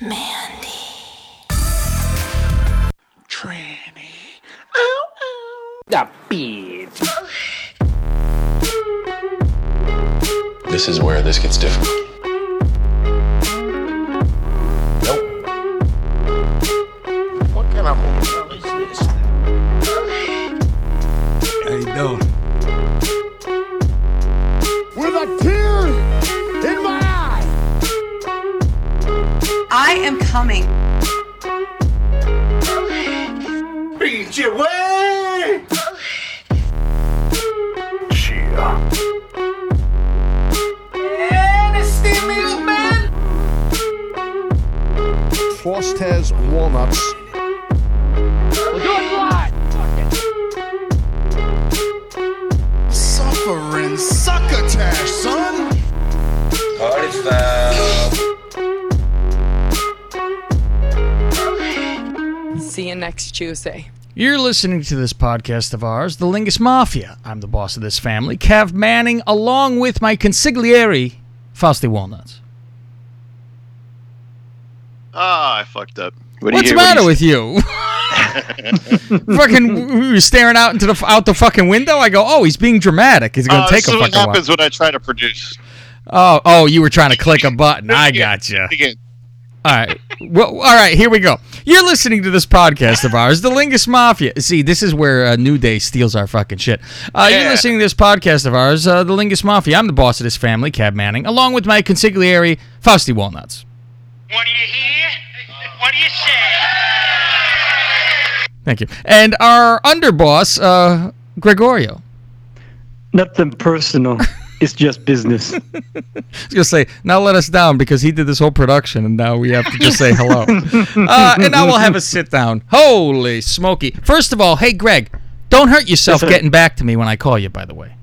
Mandy. Tranny. Ow, ow. The bitch. This is where this gets difficult. Nope. What kind of hotel is this? How you doing? With a tear in my eye. I am coming. Beat your way! Cheer. And it's steam meal, man! Foster's walnuts. We'll do it live! Suffering succotash, son! Party foul. See you next Tuesday. You're listening to this podcast of ours, the Lingus Mafia. I'm the boss of this family, Cav Manning, along with my consigliere, Frosty Walnuts. Ah, I fucked up. What's the matter with you? Fucking staring out into the fucking window. I go, oh, he's being dramatic. He's gonna take a fucking. What happens when I try to produce? Oh, you were trying to click a button. I gotcha. Again. All right, here we go. You're listening to this podcast of ours, the Lingus Mafia. See, this is where New Day steals our fucking shit. You're listening to this podcast of ours, the Lingus Mafia. I'm the boss of this family, Cab Manning, along with my consigliere, Fausty Walnuts. What do you hear? What do you say? Thank you. And our underboss, Gregorio. Nothing personal. It's just business. I was going to say, now let us down because he did this whole production and now we have to just say hello. And now we'll have a sit down. Holy smoky. First of all, hey, Greg, don't hurt yourself getting back to me when I call you, by the way.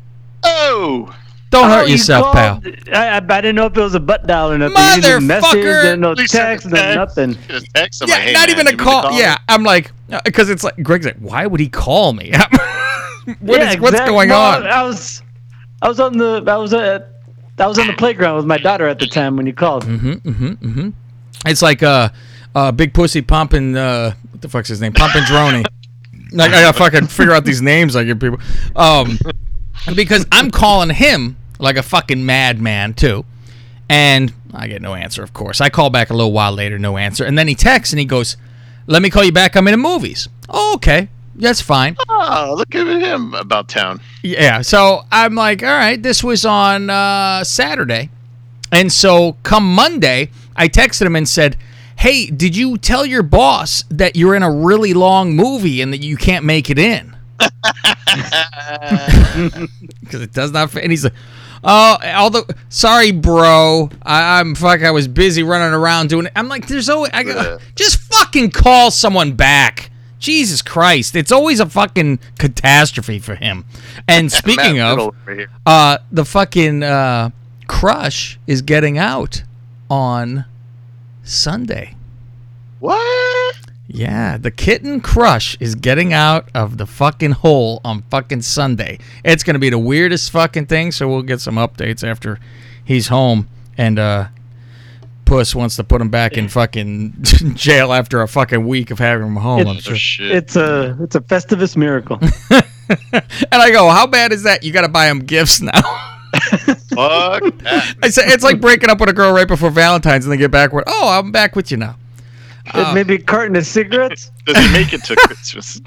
Oh. Don't hurt yourself, pal. I didn't know if it was a butt dial or nothing. Motherfucker. No text, no nothing. Yeah, not even a call. Yeah, I'm like, because it's like, Greg's like, why would he call me? What's going on? I was on the playground with my daughter at the time when you called. It's like Big Pussy pumping what the fuck's his name? Pumping Droney. Like I gotta fucking figure out these names I give people. Because I'm calling him like a fucking madman too. And I get no answer, of course. I call back a little while later, no answer. And then he texts and he goes, "Let me call you back, I'm in the movies." Oh, okay. That's fine. Oh, look at him about town. Yeah, so I'm like, all right, this was on Saturday. And so come Monday, I texted him and said, hey, did you tell your boss that you're in a really long movie and that you can't make it in? Because it does not fit. And he's like, oh, sorry, bro. I was busy running around doing it. I'm like, just fucking call someone back. Jesus Christ, it's always a fucking catastrophe for him. And speaking of, the fucking Crush is getting out on Sunday. What? Yeah, the kitten Crush is getting out of the fucking hole on fucking Sunday. It's going to be the weirdest fucking thing, so we'll get some updates after he's home and Puss wants to put him back in fucking jail after a fucking week of having him home. I'm sure. Shit. It's a Festivus miracle. And I go, how bad is that? You got to buy him gifts now. Fuck that. I say, it's like breaking up with a girl right before Valentine's and they get back with, oh, I'm back with you now. Maybe a carton of cigarettes? Does it make it to Christmas?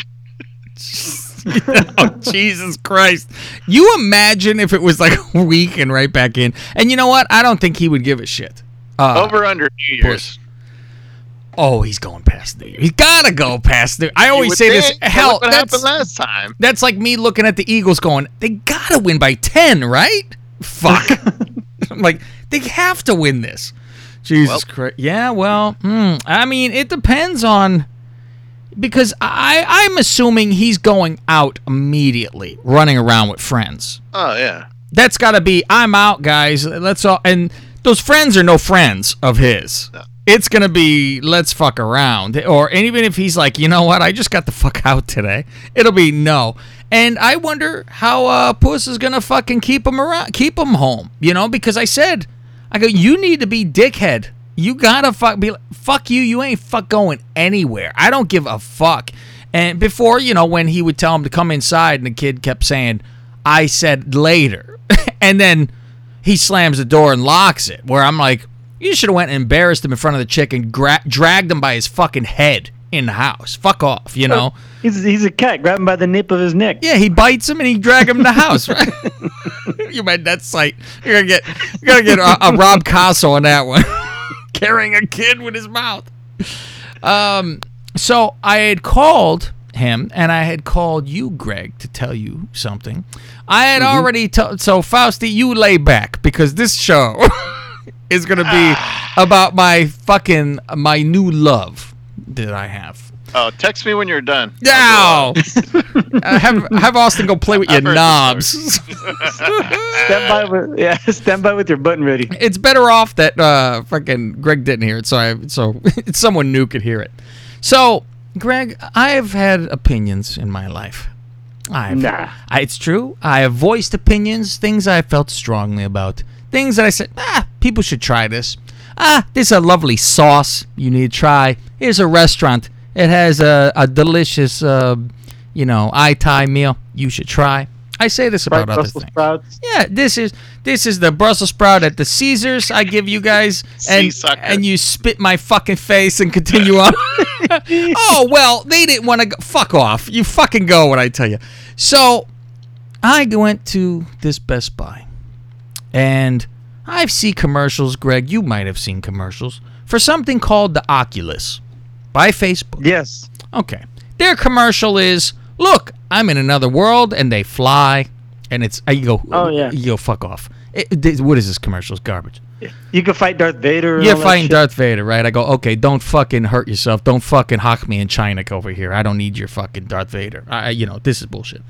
Oh, Jesus Christ. You imagine if it was like a week and right back in. And you know what? I don't think he would give a shit. Over under New Year's. Oh, he's going past New Year's. He's got to go past New Year's. I always say this. Hell, that happened last time. That's like me looking at the Eagles going, they got to win by 10, right? Fuck. I'm like, they have to win this. Jesus Christ. Yeah, well, I mean, it depends on... Because I'm assuming he's going out immediately, running around with friends. Oh, yeah. That's got to be, I'm out, guys. Let's all... And... Those friends are no friends of his. No. It's going to be, let's fuck around. Or and even if he's like, you know what, I just got the fuck out today. It'll be no. And I wonder how Puss is going to fucking keep him around, keep him home. You know, because I said, I go, you need to be dickhead You gotta be like, fuck you. You ain't going anywhere. I don't give a fuck. And before, you know, when he would tell him to come inside and the kid kept saying, I said later. And then he slams the door and locks it, where I'm like, you should have went and embarrassed him in front of the chick and dragged him by his fucking head in the house. Fuck off, you know? He's a cat. Grab him by the nape of his neck. Yeah, he bites him and he drag him in the house, right? You made that sight. You're going to get a Rob Casso on that one. Carrying a kid with his mouth. So I had called him, and I had called you, Greg, to tell you something. I had already told... So, Fausti, you lay back, because this show is going to be about my new love that I have. Oh, text me when you're done. No! Have Austin go play with your knobs. Stand by with your button ready. It's better off that fucking Greg didn't hear it, so someone new could hear it. So, Greg, I've had opinions in my life. It's true. I have voiced opinions, things I felt strongly about, things that I said, people should try this. This is a lovely sauce you need to try. Here's a restaurant. It has a delicious, Ai Tai meal. You should try. I say this about other things. Sprouts. Yeah, this is the Brussels sprout at the Caesars I give you guys, and you spit my fucking face and continue on. Oh, well, they didn't want to go. Fuck off. You fucking go when I tell you. So I went to this Best Buy, and I've seen commercials, Greg. You might have seen commercials for something called the Oculus by Facebook. Yes. Okay. Their commercial is, look, I'm in another world, and they fly, and it's you go. Oh yeah, you go fuck off. What is this commercial? It's garbage. You can fight Darth Vader. You're fighting Darth Vader, right? I go, okay, don't fucking hurt yourself. Don't fucking hock me in China over here. I don't need your fucking Darth Vader. This is bullshit.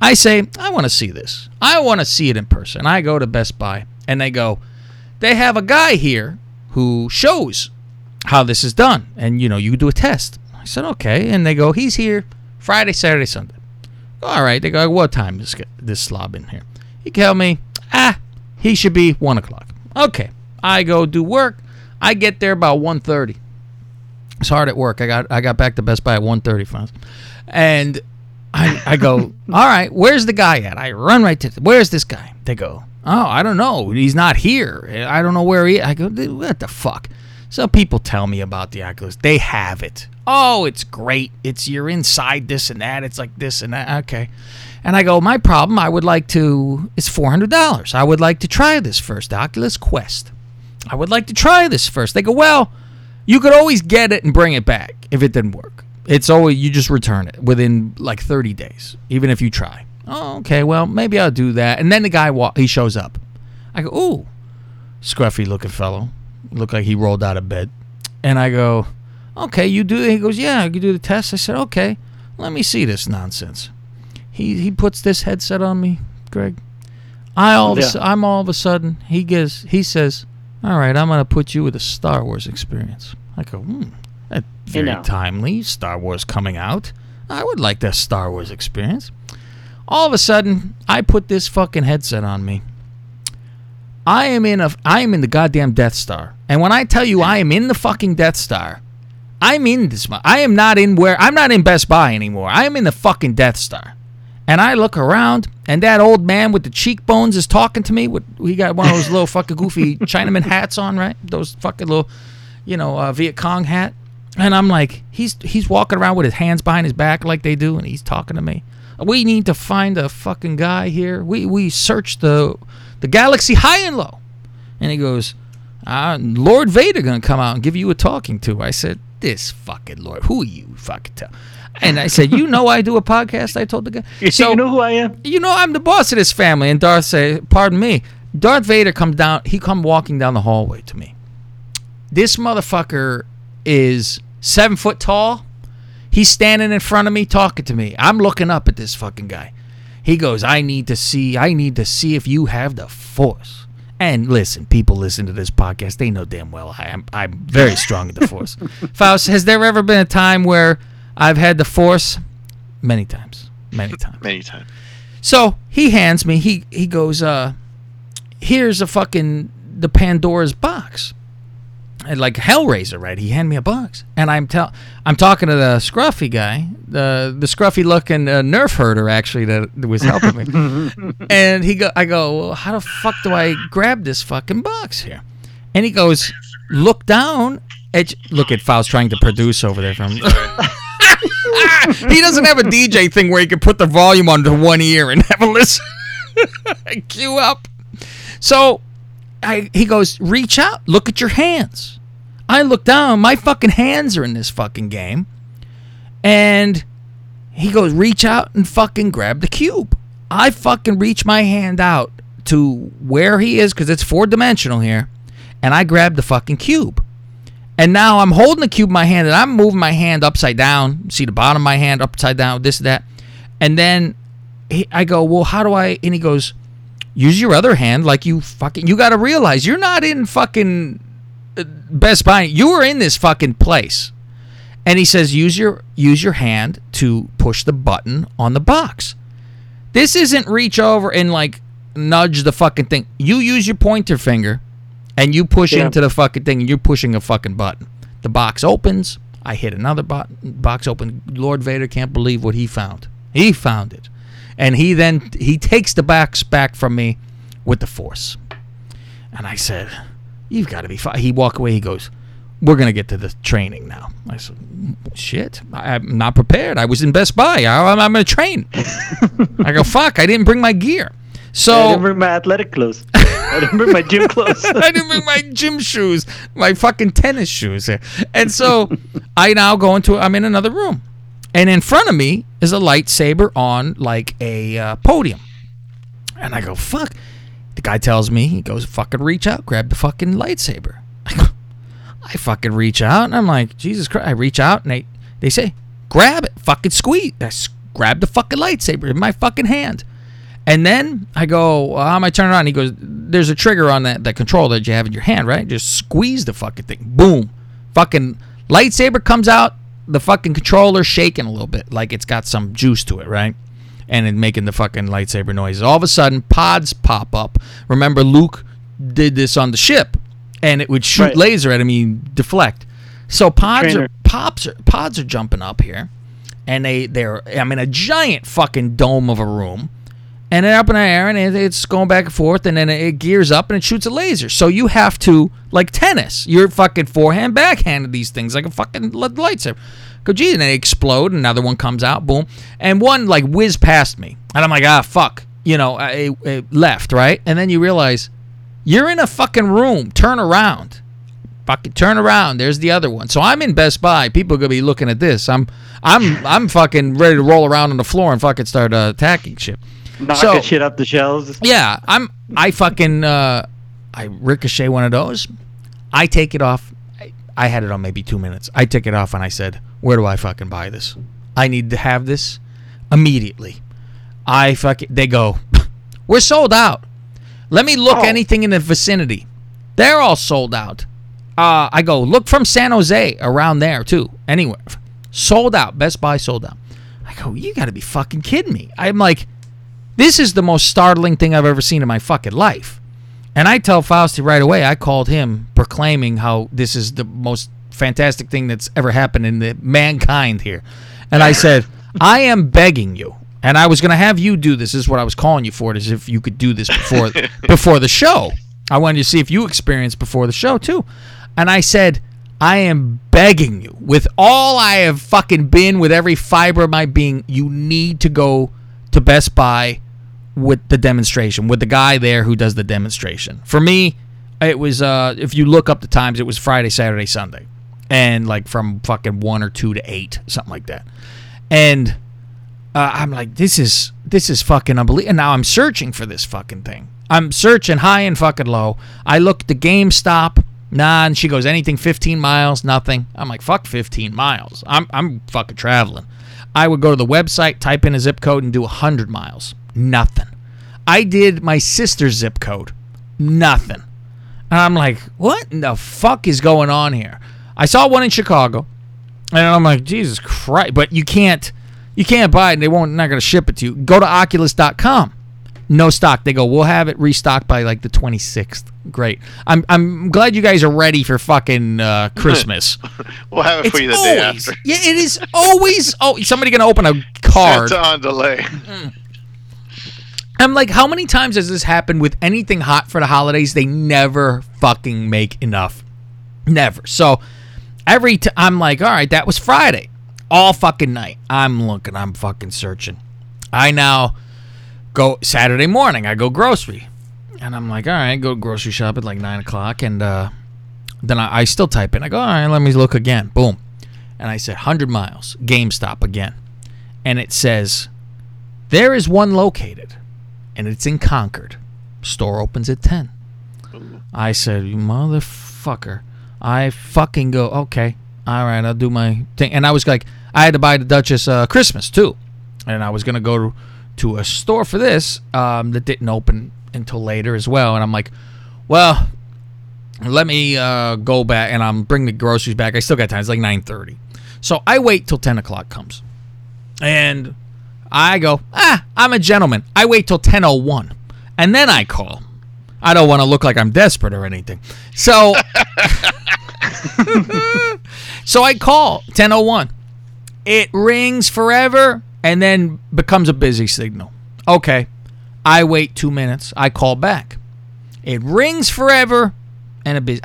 I say I want to see this. I want to see it in person. I go to Best Buy, and they go, they have a guy here who shows how this is done, and you do a test. I said okay, and they go, he's here Friday, Saturday, Sunday. All right. They go, what time is this slob in here? He tell me, he should be 1 o'clock. Okay. I go do work. I get there about 1:30. It's hard at work. I got back to Best Buy at 1:30. And I go, all right, where's the guy at? I run right to, where's this guy? They go, oh, I don't know. He's not here. I don't know where he is. I go, what the fuck? So people tell me about the Oculus. They have it. Oh, it's great. It's you're inside this and that. It's like this and that. Okay. And I go, my problem, I would like to, it's $400. I would like to try this first, Oculus Quest. I would like to try this first. They go, well, you could always get it and bring it back if it didn't work. It's always, you just return it within like 30 days, even if you try. Oh, okay. Well, maybe I'll do that. And then the guy, he shows up. I go, ooh, scruffy looking fellow. Looked like he rolled out of bed. And I go, okay, you do it. He goes, yeah, you do the test. I said, okay, let me see this nonsense. He puts this headset on me, Greg. I'm all of a sudden, he says, all right, I'm going to put you with a Star Wars experience. I go, that's very timely, Star Wars coming out. I would like that Star Wars experience. All of a sudden, I put this fucking headset on me. I am in the goddamn Death Star. And when I tell you I am in the fucking Death Star, I'm in this. I'm not in Best Buy anymore. I'm in the fucking Death Star. And I look around, and that old man with the cheekbones is talking to me. He got one of those little fucking goofy Chinaman hats on, right? Those fucking little, Viet Cong hat. And I'm like, he's walking around with his hands behind his back like they do, and he's talking to me. We need to find a fucking guy here. We searched the galaxy high and low. And he goes, Lord Vader going to come out and give you a talking to. I said, this fucking Lord, who you fucking tell? And I said, I do a podcast. I told the guy. So, you know who I am? I'm the boss of this family. And Darth said, pardon me. Darth Vader comes down. He come walking down the hallway to me. This motherfucker is 7 foot tall. He's standing in front of me talking to me. I'm looking up at this fucking guy. He goes, I need to see if you have the Force. And listen, people listen to this podcast. They know damn well I'm very strong in the Force. Faust, has there ever been a time where I've had the Force? Many times. Many times. So he hands me. He goes, here's the Pandora's box. like Hellraiser, right? He handed me a box, and I'm talking to the scruffy guy, the scruffy looking nerf herder actually that was helping me. And I go, well, how the fuck do I grab this fucking box here? And he goes, look down. Look at Faust trying to produce over there from. He doesn't have a DJ thing where he can put the volume on to one ear and have a listen. Cue up. So he goes, reach out, look at your hands. I look down, my fucking hands are in this fucking game. And he goes, reach out and fucking grab the cube. I fucking reach my hand out to where he is, because it's four-dimensional here, and I grab the fucking cube. And now I'm holding the cube in my hand, and I'm moving my hand upside down. See the bottom of my hand upside down, this, that. And then I go, well, how do I? And he goes, use your other hand like you fucking. You got to realize you're not in fucking Best Buy. You are in this fucking place. And he says, use your hand to push the button on the box. This isn't reach over and like nudge the fucking thing. You use your pointer finger. And you push into the fucking thing, and you're pushing a fucking button. The box opens. I hit another button. Box opens. Lord Vader can't believe what he found. He found it. And he takes the box back from me with the Force. And I said, you've got to be fine. He walked away. He goes, we're going to get to the training now. I said, shit. I'm not prepared. I was in Best Buy. I'm in a train. I go, fuck, I didn't bring my gear. So I didn't bring my athletic clothes. I didn't bring my gym clothes. I didn't bring my gym shoes, my fucking tennis shoes. And so I now go I'm in another room. And in front of me is a lightsaber on like a podium. And I go, fuck. The guy tells me, he goes, fucking reach out, grab the fucking lightsaber. I fucking reach out, and I'm like, Jesus Christ. I reach out, and they say, grab it, fucking squeeze. I grab the fucking lightsaber in my fucking hand. And then I go, how am I turning it on? He goes, there's a trigger on that control that you have in your hand, right? Just squeeze the fucking thing. Boom. Fucking lightsaber comes out. The fucking controller shaking a little bit like it's got some juice to it, right? And it's making the fucking lightsaber noises. All of a sudden, pods pop up. Remember, Luke did this on the ship. And it would shoot laser at him. He'd deflect. So pods are jumping up here. And they're, I'm in a giant fucking dome of a room. And they're up in the air, and it's going back and forth, and then it gears up, and it shoots a laser. So you have to, like tennis, you're fucking forehand, backhand these things, like a fucking lightsaber. Go, geez, and they explode, another one comes out, boom. And one, like, whizzed past me. And I'm like, ah, fuck. You know, I left, right? And then you realize, you're in a fucking room. Turn around. Fucking turn around. There's the other one. So I'm in Best Buy. People are going to be looking at this. I'm fucking ready to roll around on the floor and fucking start attacking shit. Knocking shit up the shelves. Yeah, I ricochet one of those. I take it off. I had it on maybe 2 minutes. I took it off and I said, where do I fucking buy this? I need to have this immediately. They go, we're sold out. Let me look anything in the vicinity. They're all sold out. I go, look from San Jose around there too. Anywhere. Sold out. Best Buy sold out. I go, you got to be fucking kidding me. I'm like, this is the most startling thing I've ever seen in my fucking life. And I tell Fausti right away, I called him proclaiming how this is the most fantastic thing that's ever happened in the mankind here. And I said, I am begging you. And I was going to have you do this. This is what I was calling you for, is if you could do this before the show. I wanted to see if you experienced before the show, too. And I said, I am begging you. With all I have fucking been, with every fiber of my being, you need to go to Best Buy with the demonstration, with the guy there who does the demonstration. For me, it was, if you look up the times, it was Friday, Saturday, Sunday. And like from fucking 1 or 2 to 8, something like that. And I'm like, this is fucking unbelievable. And now I'm searching for this fucking thing. I'm searching high and fucking low. I look at the GameStop. Nah, and she goes, anything 15 miles, nothing. I'm like, fuck 15 miles. I'm fucking traveling. I would go to the website, type in a zip code, and do 100 miles. Nothing. I did my sister's zip code. Nothing. And I'm like, what in the fuck is going on here? I saw one in Chicago, and I'm like, Jesus Christ. But you can't buy it, and they're not going to ship it to you. Go to Oculus.com. No stock. They go, we'll have it restocked by like the 26th. Great. I'm glad you guys are ready for fucking Christmas. We'll have it for you the day after. Yeah, it is always. Oh, somebody gonna open a card. Santa on delay. Mm. I'm like, how many times has this happened with anything hot for the holidays? They never fucking make enough. Never. So I'm like, all right, that was Friday. All fucking night. I'm looking. I'm fucking searching. I now go Saturday morning. I go grocery. And I'm like, all right, go grocery shop at like 9 o'clock. And then I still type in. I go, all right, let me look again. Boom. And I said, 100 miles. GameStop again. And it says, there is one located. And it's in Concord. Store opens at 10. I said, you motherfucker. I fucking go, okay. All right, I'll do my thing. And I was like, I had to buy the Duchess Christmas, too. And I was going to go to a store for this that didn't open until later as well. And I'm like, well, let me go back. And I'm bringing the groceries back. I still got time. It's like 9:30. So I wait till 10 o'clock comes. And I go, I'm a gentleman. I wait till 10:01. And then I call. I don't want to look like I'm desperate or anything. So so I call 10:01. It rings forever and then becomes a busy signal. Okay. I wait 2 minutes. I call back. It rings forever and a busy.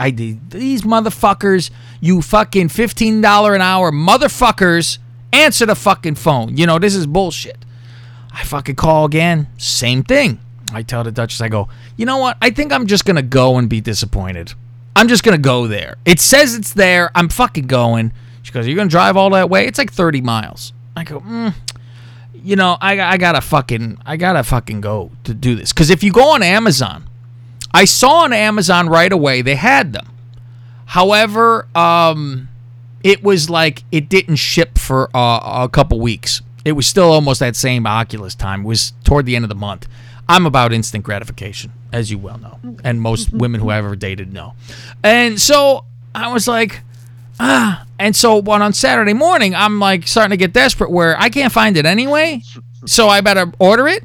These motherfuckers, you fucking $15 an hour motherfuckers, answer the fucking phone. You know, this is bullshit. I fucking call again. Same thing. I tell the Duchess, I go, you know what? I think I'm just going to go and be disappointed. I'm just going to go there. It says it's there. I'm fucking going. She goes, you're going to drive all that way? It's like 30 miles. I go, you know, I gotta fucking go to do this. Because if you go on Amazon, I saw on Amazon right away they had them. However, it was like it didn't ship for a couple weeks. It was still almost that same Oculus time. It was toward the end of the month. I'm about instant gratification, as you well know. And most women who I've ever dated know. And so I was like, And so on Saturday morning, I'm like starting to get desperate where I can't find it anyway. So I better order it.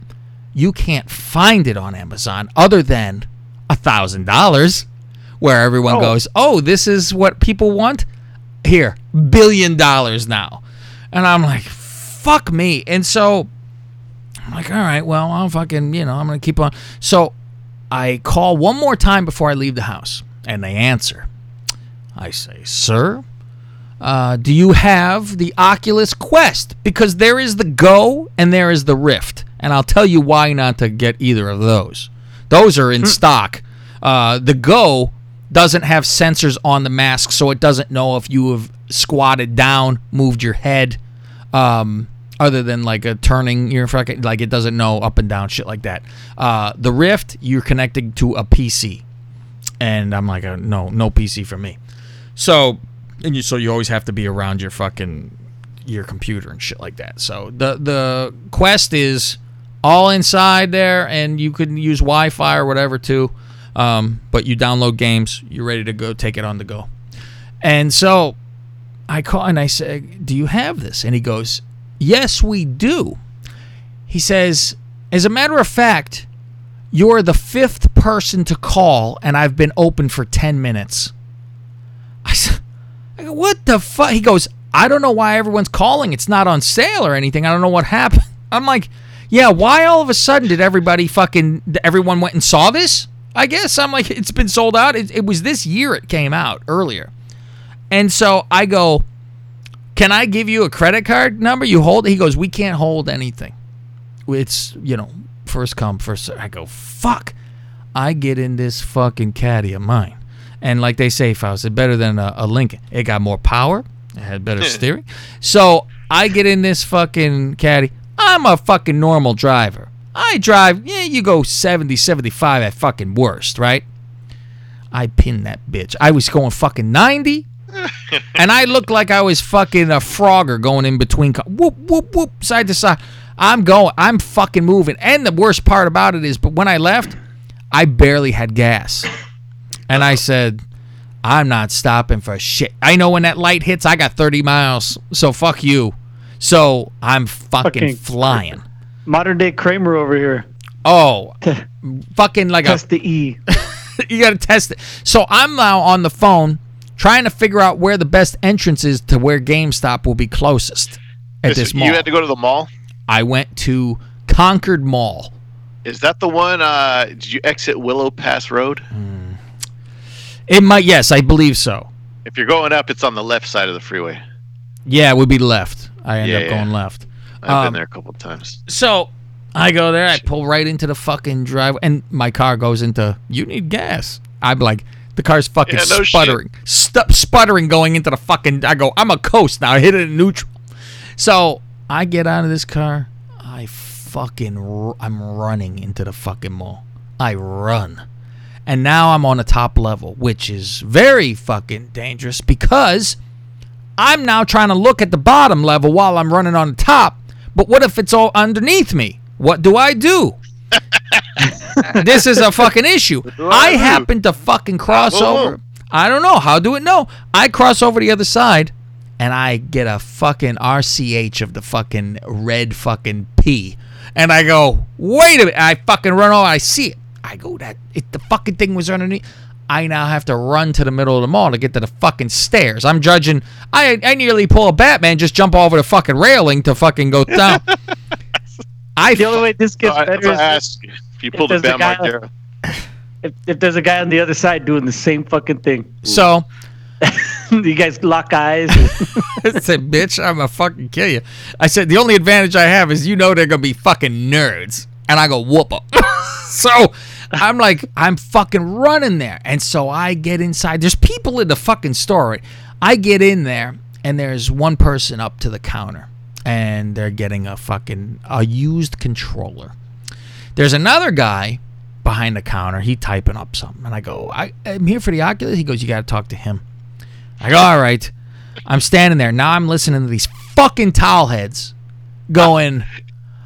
You can't find it on Amazon other than $1,000 where everyone goes, oh, this is what people want? Here, $1 billion now. And I'm like, fuck me. And so I'm like, all right, well, I'll fucking, you know, I'm going to keep on. So I call one more time before I leave the house, and they answer. I say, sir, do you have the Oculus Quest? Because there is the Go and there is the Rift, and I'll tell you why not to get either of those. Those are in stock. The Go doesn't have sensors on the mask, so it doesn't know if you have squatted down, moved your head, other than like a turning your fucking, like it doesn't know up and down shit like that. The Rift, you're connected to a PC, and I'm like, no PC for me. So you always have to be around your fucking your computer and shit like that. So the Quest is all inside there, and you can use Wi-Fi or whatever too. But you download games, you're ready to go take it on the go. And so I call and I say, do you have this? And he goes, yes, we do. He says, as a matter of fact, you're the fifth person to call, and I've been open for 10 minutes. I said, what the fuck? He goes, I don't know why everyone's calling. It's not on sale or anything. I don't know what happened. I'm like, yeah, why all of a sudden did everyone went and saw this? I guess. I'm like, it's been sold out. It was this year it came out earlier. And so I go, can I give you a credit card number? You hold it. He goes, we can't hold anything. It's, you know, first come, first serve. I go, fuck. I get in this fucking caddy of mine. And like they say, Faust, it's better than a Lincoln. It got more power. It had better steering. So I get in this fucking caddy. I'm a fucking normal driver. I drive, you go 70, 75 at fucking worst, right? I pinned that bitch. I was going fucking 90. And I looked like I was fucking a Frogger going in between. Whoop, whoop, whoop, side to side. I'm going. I'm fucking moving. And the worst part about it is, but when I left, I barely had gas. And I said, I'm not stopping for shit. I know when that light hits, I got 30 miles. So fuck you. So I'm fucking flying. Modern day Kramer over here. Oh, fucking like test the E. You got to test it. So I'm now on the phone trying to figure out where the best entrance is to where GameStop will be closest at this mall. You had to go to the mall? I went to Concord Mall. Is that the one? Did you exit Willow Pass Road? It might. Yes, I believe so. If you're going up, it's on the left side of the freeway. Yeah, it would be left. I end up going left. I've been there a couple of times. So I go there. I pull right into the fucking driveway, and my car goes into, you need gas. I'm like, the car's fucking sputtering. Sputtering going into the fucking, I go, I'm a coast now. I hit it in neutral. So I get out of this car. I'm running into the fucking mall. I run. And now I'm on a top level, which is very fucking dangerous because I'm now trying to look at the bottom level while I'm running on the top. But what if it's all underneath me? What do I do? This is a fucking issue. I happen to fucking cross over. I don't know. How do it know? I cross over the other side, and I get a fucking RCH of the fucking red fucking P. And I go, wait a minute. I fucking run over. I see it. I go, the fucking thing was underneath. I now have to run to the middle of the mall to get to the fucking stairs. I'm judging. I nearly pull a Batman, just jump over the fucking railing to fucking go down. The only way this gets better is if you pull the Batman like there. If there's a guy on the other side doing the same fucking thing. So you guys lock eyes. I said, bitch, I'm gonna fucking kill you. I said, the only advantage I have is, you know, they're gonna be fucking nerds. And I go, whoop up. So I'm like, I'm fucking running there. And so I get inside. There's people in the fucking store. Right? I get in there, and there's one person up to the counter, and they're getting a used controller. There's another guy behind the counter. He typing up something. And I go, I'm here for the Oculus. He goes, you got to talk to him. I go, all right. I'm standing there. Now I'm listening to these fucking towel heads going...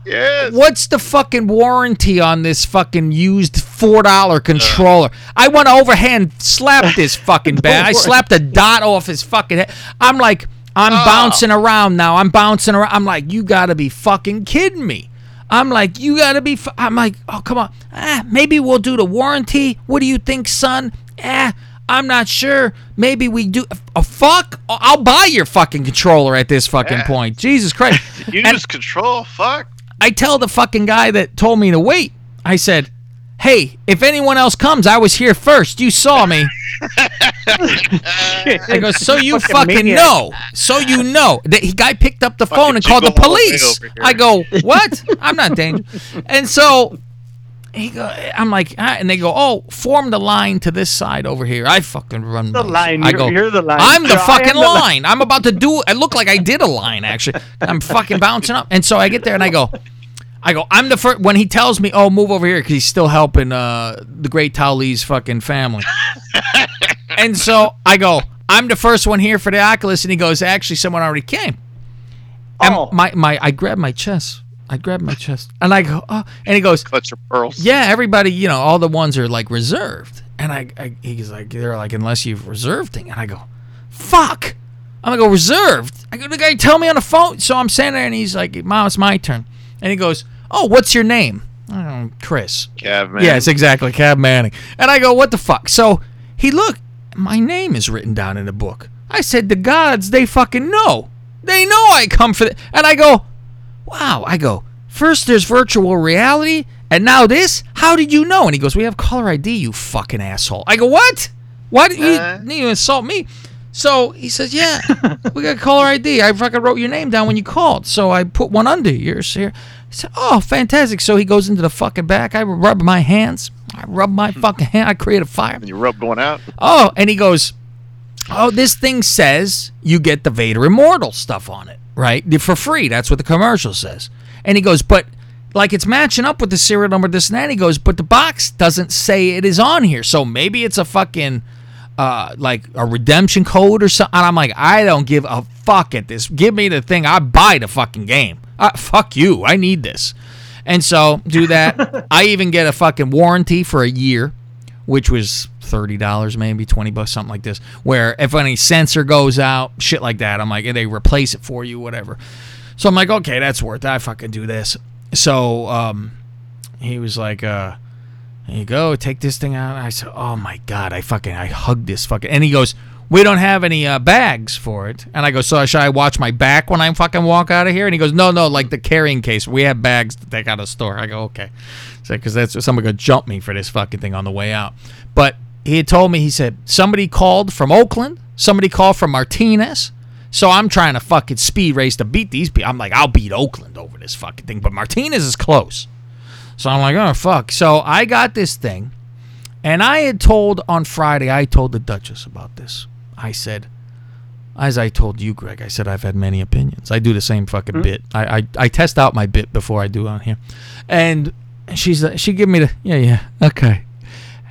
Yes. What's the fucking warranty on this fucking used $4 controller? I want to overhand slap this fucking bad. I slapped a dot off his fucking head. I'm like, I'm bouncing around now. I'm bouncing around. I'm like, you got to be fucking kidding me. I'm like, you got to be. I'm like, oh, come on. Maybe we'll do the warranty. What do you think, son? I'm not sure. Maybe we do. Fuck. I'll buy your fucking controller at this fucking point. Jesus Christ. You just control. Fuck. I tell the fucking guy that told me to wait, I said, hey, if anyone else comes, I was here first. You saw me. I go, so you fucking know. So you know. The guy picked up the phone and called the police. I go, what? I'm not dangerous. And so I'm like, and they go, oh, form the line to this side over here. I fucking run the line. I go, you're the line. I'm the fucking line. I'm about to do it. I look like I did a line, actually. I'm fucking bouncing up. And so I get there and I go, I'm the first. When he tells me, oh, move over here, because he's still helping the great Taulee's fucking family. And so I go, I'm the first one here for the Oculus. And he goes, actually, someone already came. And I grabbed my chest. And I go, oh. And he goes, clutch your pearls. Yeah, everybody, you know, all the ones are like reserved. And he's like, they're like, unless you've reserved thing. And I go, fuck. I'm gonna go reserved. I go, the guy tell me on the phone. So I'm standing there and he's like, Mom, it's my turn. And he goes, oh, what's your name? Chris. Cab Manning. Yes, exactly, Cab Manning. And I go, what the fuck? So he looked, my name is written down in the book. I said, the gods, they fucking know. They know I come for this. And I go, wow. I go, first there's virtual reality, and now this? How did you know? And he goes, we have caller ID, you fucking asshole. I go, what? Why did you insult me? So he says, yeah, we got caller ID. I fucking wrote your name down when you called, so I put one under yours here. I said, oh, fantastic. So he goes into the fucking back. I rub my hands. I rub my fucking hand. I create a fire. And you rubbed one out? Oh, and he goes, oh, this thing says you get the Vader Immortal stuff on it. Right? For free. That's what the commercial says. And he goes, but like it's matching up with the serial number, this and that. He goes, but the box doesn't say it is on here. So maybe it's a fucking, like a redemption code or something. And I'm like, I don't give a fuck at this. Give me the thing. I buy the fucking game. Fuck you. I need this. And so do that. I even get a fucking warranty for a year, which was $30 maybe, $20, something like this, where if any sensor goes out, shit like that, I'm like, they replace it for you, whatever. So I'm like, okay, that's worth it. I fucking do this. So He was like, "Here you go, take this thing out." I said, "Oh my god, I hugged this fucking." And he goes, "We don't have any bags for it." And I go, "So should I watch my back when I fucking walk out of here?" And he goes, "No, like the carrying case. We have bags to take out of the store." I go, "Okay," because that's somebody gonna jump me for this fucking thing on the way out. But he had told me, he said, somebody called from Oakland, somebody called from Martinez. So I'm trying to fucking speed race to beat these people. I'm like, I'll beat Oakland over this fucking thing. But Martinez is close. So I'm like, oh, fuck. So I got this thing. And I had told on Friday, I told the Duchess about this. I said, as I told you, Greg, I said, I've had many opinions. I do the same fucking bit. I test out my bit before I do on here. And she gave me the, okay.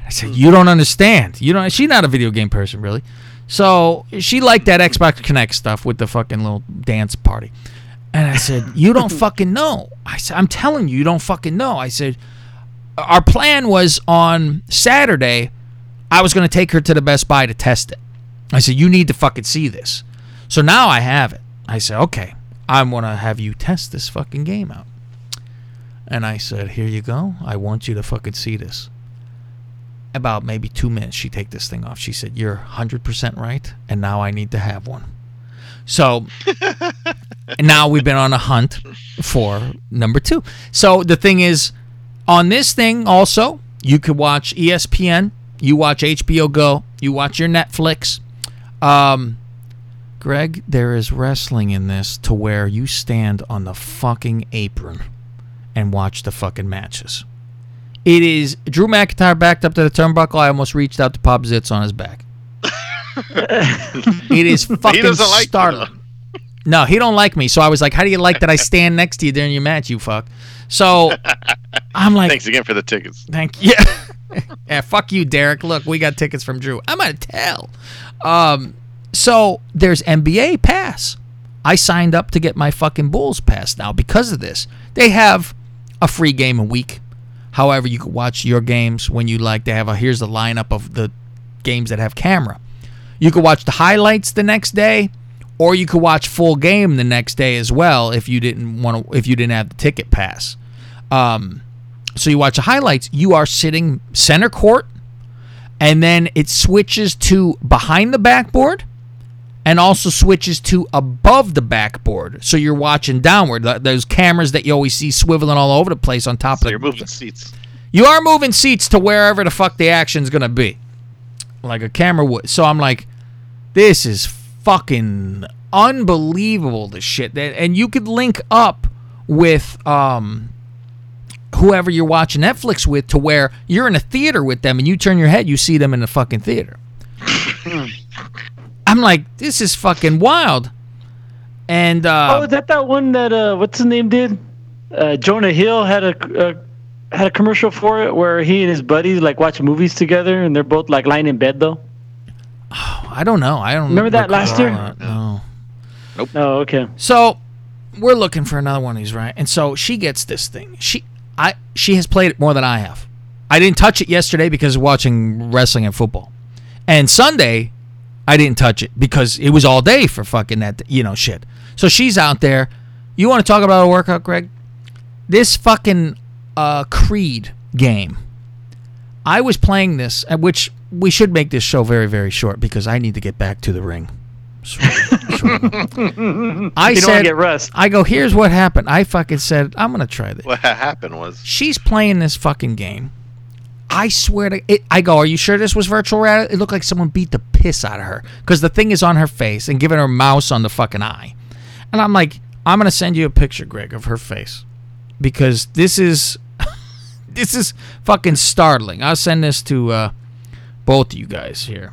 I said, you don't understand. She's not a video game person, really. So she liked that Xbox Connect stuff with the fucking little dance party. And I said, you don't fucking know. I said, I'm telling you, you don't fucking know. I said, our plan was on Saturday, I was going to take her to the Best Buy to test it. I said, you need to fucking see this. So now I have it. I said, okay, I'm going to have you test this fucking game out. And I said, here you go. I want you to fucking see this. About maybe 2 minutes, she take this thing off. She said, you're 100% right, and now I need to have one. So now we've been on a hunt for number two. So the thing is, on this thing also, you could watch ESPN, you watch HBO Go, you watch your Netflix. Greg, there is wrestling in this to where you stand on the fucking apron and watch the fucking matches. It is Drew McIntyre backed up to the turnbuckle. I almost reached out to Pop Zitz on his back. It is fucking startling. No, he don't like me. So I was like, how do you like that I stand next to you during your match, you fuck? So I'm like, thanks again for the tickets. Thank you. Yeah, fuck you, Derek. Look, we got tickets from Drew. I'm going to tell. So there's NBA Pass. I signed up to get my fucking Bulls Pass now because of this. They have a free game a week. However, you can watch your games when you like. They have here's the lineup of the games that have camera. You can watch the highlights the next day, or you could watch full game the next day as well if you didn't have the ticket pass. So you watch the highlights. You are sitting center court, and then it switches to behind the backboard, and also switches to above the backboard. So you're watching downward. Those cameras that you always see swiveling all over the place on top of the... you're moving seats. You are moving seats to wherever the fuck the action's going to be. Like a camera would. So I'm like, this is fucking unbelievable, this shit. And you could link up with whoever you're watching Netflix with to where you're in a theater with them and you turn your head, you see them in the fucking theater. I'm like, this is fucking wild. And oh, is that one that what's his name did? Jonah Hill had a commercial for it where he and his buddies like watch movies together and they're both like lying in bed though. Oh, I don't know. I don't remember that last year. No. Nope. Oh, okay. So we're looking for another one of these, right? And so she gets this thing. She has played it more than I have. I didn't touch it yesterday because of watching wrestling and football, and Sunday. I didn't touch it because it was all day for fucking that, shit. So she's out there. You want to talk about a workout, Greg? This fucking Creed game. I was playing this, which we should make this show very, very short because I need to get back to the ring. I go, here's what happened. I fucking said, I'm going to try this. What happened was, she's playing this fucking game. I swear to it, I go, are you sure this was virtual reality? It looked like someone beat the piss out of her because the thing is on her face and giving her a mouse on the fucking eye. And I'm like, I'm going to send you a picture, Greg, of her face because this is this is fucking startling. I'll send this to both of you guys here.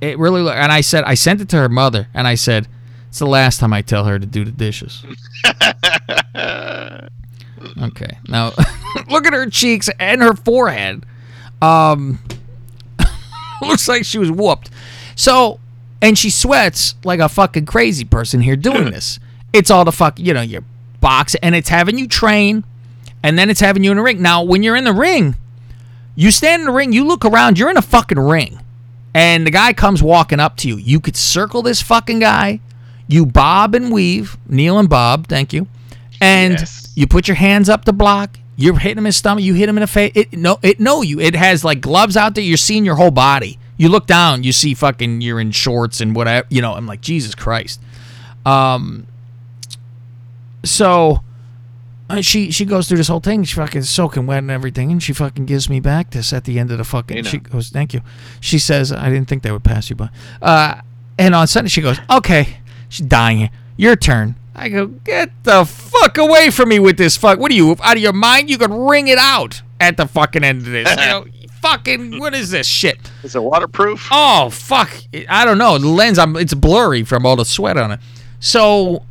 It really looked, and I sent it to her mother and I said, it's the last time I tell her to do the dishes. Okay, now look at her cheeks and her forehead. Looks like she was whooped. So, and she sweats like a fucking crazy person here doing this. It's all the fuck, your box, and it's having you train, and then it's having you in the ring. Now, when you're in the ring, you stand in the ring, you look around, you're in a fucking ring, and the guy comes walking up to you. You could circle this fucking guy. You bob and weave, Neil and Bob, thank you. And yes. You put your hands up to block. You're hitting him in his stomach. You hit him in the face. It It has like gloves out there. You're seeing your whole body. You look down. You see fucking you're in shorts and whatever. You know, I'm like, Jesus Christ. So she goes through this whole thing. She fucking soaking wet and everything. And she fucking gives me back this at the end of the fucking. You know. She goes, thank you. She says, I didn't think they would pass you by. And on Sunday, she goes, okay. She's dying. Your turn. I go, get the fuck away from me with this fuck. What are you, out of your mind? You could wring it out at the fucking end of this. You know, fucking, what is this shit? Is it waterproof? Oh, fuck. I don't know. The lens, it's blurry from all the sweat on it. So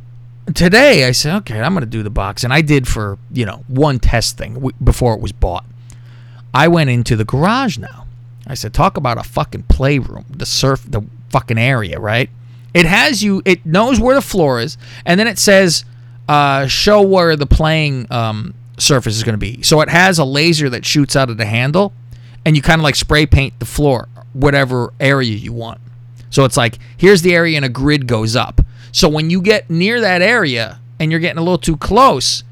today I said, okay, I'm going to do the box. And I did for, you know, one test thing before it was bought. I went into the garage now. I said, talk about a fucking playroom, the fucking area, right? It has you, it knows where the floor is, and then it says, show where the playing surface is going to be. So it has a laser that shoots out of the handle, and you kind of like spray paint the floor, whatever area you want. So it's like, here's the area, and a grid goes up. So when you get near that area, and you're getting a little too close,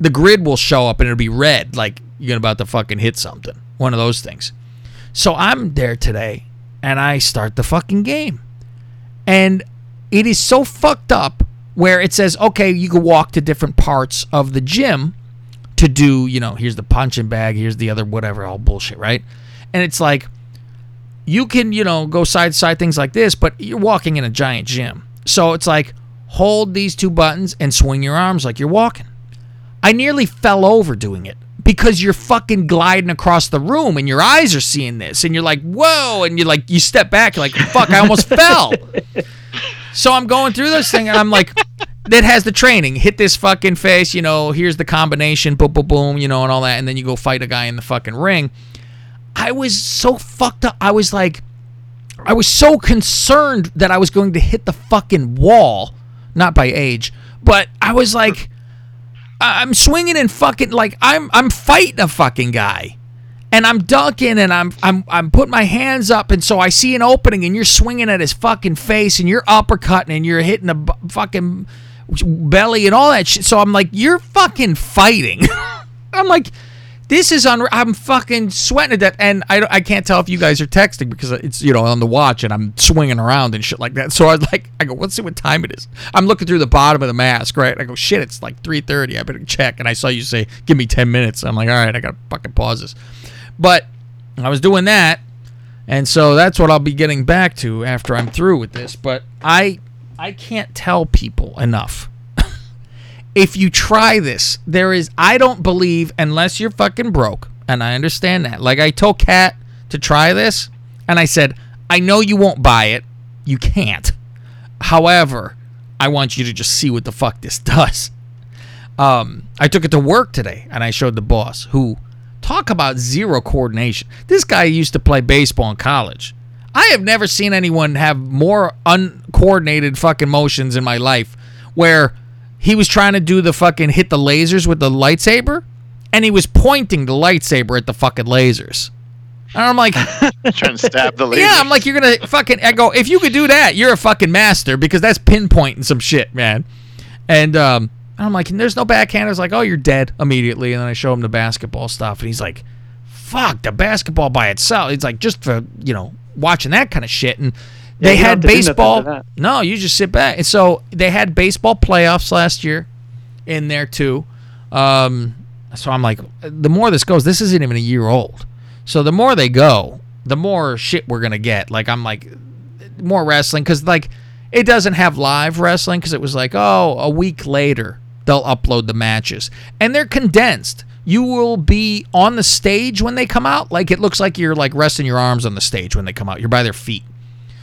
the grid will show up, and it'll be red, like you're about to fucking hit something. One of those things. So I'm there today, and I start the fucking game. And it is so fucked up where it says, okay, you can walk to different parts of the gym to do, you know, here's the punching bag, here's the other whatever, all bullshit, right? And it's like, you can, you know, go side to side, things like this, but you're walking in a giant gym. So it's like, hold these two buttons and swing your arms like you're walking. I nearly fell over doing it because you're fucking gliding across the room and your eyes are seeing this and you're like, whoa, and you're like, you step back, you're like, fuck, I almost fell. So I'm going through this thing and I'm like, that has the training, hit this fucking face, you know, here's the combination, boom, boom, boom, you know, and all that, and then you go fight a guy in the fucking ring. I was so fucked up. I was like, I was so concerned that I was going to hit the fucking wall, not by age, but I was like, I'm swinging and fucking, like, I'm fighting a fucking guy, and I'm dunking, and I'm putting my hands up, and so I see an opening, and you're swinging at his fucking face, and you're uppercutting, and you're hitting the fucking belly and all that shit. So I'm like, you're fucking fighting. I'm like, this is unreal. I'm fucking sweating to death, and I can't tell if you guys are texting because it's, you know, on the watch, and I'm swinging around and shit like that. So I was like, I go, let's see what time it is. I'm looking through the bottom of the mask, right? I go, shit, it's like 3:30. I better check. And I saw you say, give me 10 minutes. I'm like, all right, I gotta fucking pause this. But I was doing that, and so that's what I'll be getting back to after I'm through with this. But I can't tell people enough. If you try this, there is, I don't believe, unless you're fucking broke, and I understand that. Like, I told Kat to try this, and I said, I know you won't buy it. You can't. However, I want you to just see what the fuck this does. I took it to work today, and I showed the boss, who, talk about zero coordination. This guy used to play baseball in college. I have never seen anyone have more uncoordinated fucking motions in my life, where he was trying to do the fucking hit the lasers with the lightsaber, and he was pointing the lightsaber at the fucking lasers. And I'm like, trying to stab the lasers. Yeah, I'm like, you're going to fucking, I go, if you could do that, you're a fucking master, because that's pinpointing some shit, man. And I'm like, and there's no backhanders. Like, oh, you're dead immediately. And then I show him the basketball stuff, and he's like, fuck, the basketball by itself. It's like, just for, you know, watching that kind of shit. And they had baseball. No, you just sit back. And so they had baseball playoffs last year in there too. So I'm like, the more this goes, this isn't even a year old. So the more they go, the more shit we're going to get. Like, I'm like, more wrestling. Because, like, it doesn't have live wrestling because it was like, oh, a week later they'll upload the matches. And they're condensed. You will be on the stage when they come out. Like, it looks like you're, like, resting your arms on the stage when they come out. You're by their feet.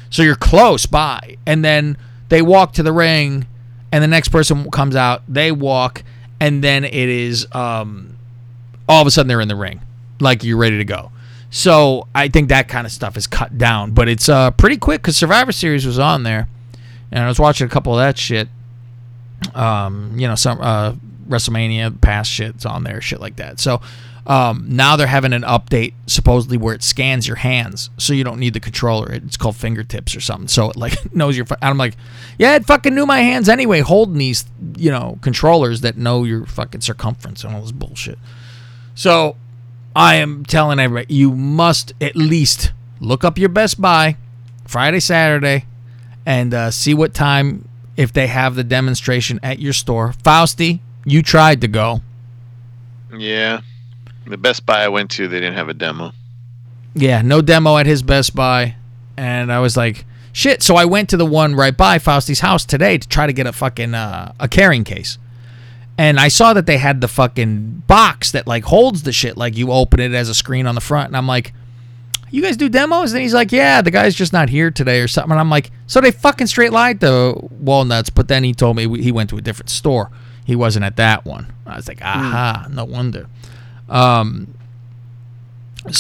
So you're close by, and then they walk to the ring, and the next person comes out, they walk, and then it is all of a sudden they're in the ring, like you're ready to go. So I think that kind of stuff is cut down, but it's pretty quick because Survivor Series was on there, and I was watching a couple of that shit. You know, some WrestleMania past shit's on there, shit like that. So now they're having an update supposedly where it scans your hands, so you don't need the controller. It's called fingertips or something. So it like knows your. I'm like, yeah, it fucking knew my hands anyway. Holding these, you know, controllers that know your fucking circumference and all this bullshit. So I am telling everybody, you must at least look up your Best Buy Friday, Saturday, and see what time, if they have the demonstration at your store. Fausti, you tried to go. Yeah. The Best Buy I went to, they didn't have a demo. Yeah, no demo at his Best Buy. And I was like, shit. So I went to the one right by Fausti's house today to try to get a fucking a carrying case. And I saw that they had the fucking box that, like, holds the shit. Like, you open it as a screen on the front. And I'm like, you guys do demos? And he's like, yeah, the guy's just not here today or something. And I'm like, so they fucking straight lied to Walnuts. But then he told me he went to a different store. He wasn't at that one. I was like, aha, no wonder. So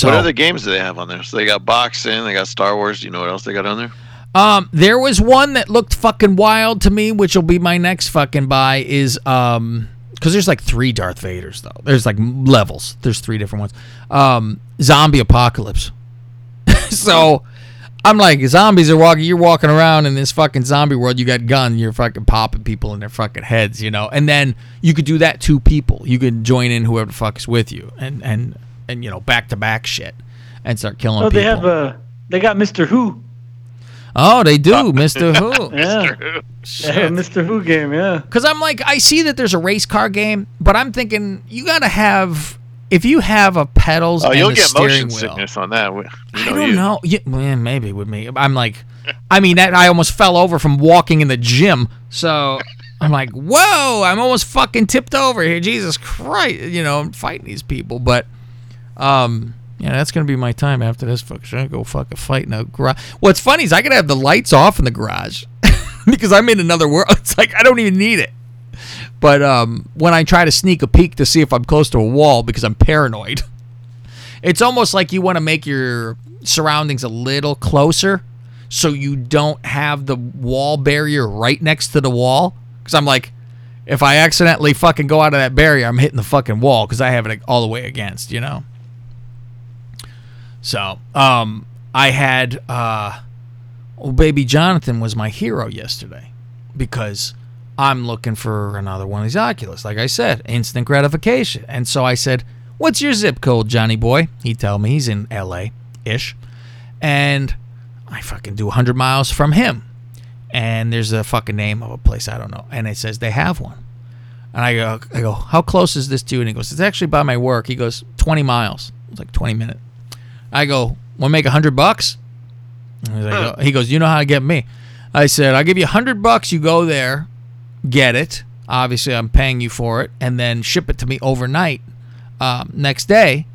what other games do they have on there? So they got boxing, they got Star Wars. Do you know what else they got on there? There was one that looked fucking wild to me, which will be my next fucking buy, is because there's like 3 Darth Vaders, though. There's like levels. There's 3 different ones. Zombie Apocalypse. So I'm like, zombies are walking. You're walking around in this fucking zombie world. You got gun. You're fucking popping people in their fucking heads, you know. And then you could do that 2 people. You could join in whoever the fuck is with you and you know, back-to-back shit and start killing people. Oh, they have they got Mr. Who. Oh, they do, Mr. Who. Yeah. Mr. Who game, yeah. Because I'm like, I see that there's a race car game, but I'm thinking you got to have, if you have a pedals and a steering wheel. You'll get motion sickness on that. I don't know. Yeah, man, maybe with me. I'm like, I mean, that I almost fell over from walking in the gym. So I'm like, whoa, I'm almost fucking tipped over here. Jesus Christ, you know, I'm fighting these people, but... yeah, that's going to be my time after this. Fuck, should I go fucking fight in a garage? What's funny is I could have the lights off in the garage because I'm in another world. It's like, I don't even need it. But when I try to sneak a peek to see if I'm close to a wall because I'm paranoid, it's almost like you want to make your surroundings a little closer so you don't have the wall barrier right next to the wall. Because I'm like, if I accidentally fucking go out of that barrier, I'm hitting the fucking wall because I have it all the way against, you know? So, I had, old baby Jonathan was my hero yesterday because I'm looking for another one of these Oculus. Like I said, instant gratification. And so I said, what's your zip code, Johnny boy? He'd tell me he's in LA-ish. And I fucking do 100 miles from him. And there's a fucking name of a place, I don't know. And it says they have one. And I go, how close is this to you? And he goes, it's actually by my work. He goes, 20 miles. It's like 20 minutes. I go, want to make $100? He goes, you know how to get me. I said, I'll give you $100. You go there, get it. Obviously, I'm paying you for it. And then ship it to me overnight next day.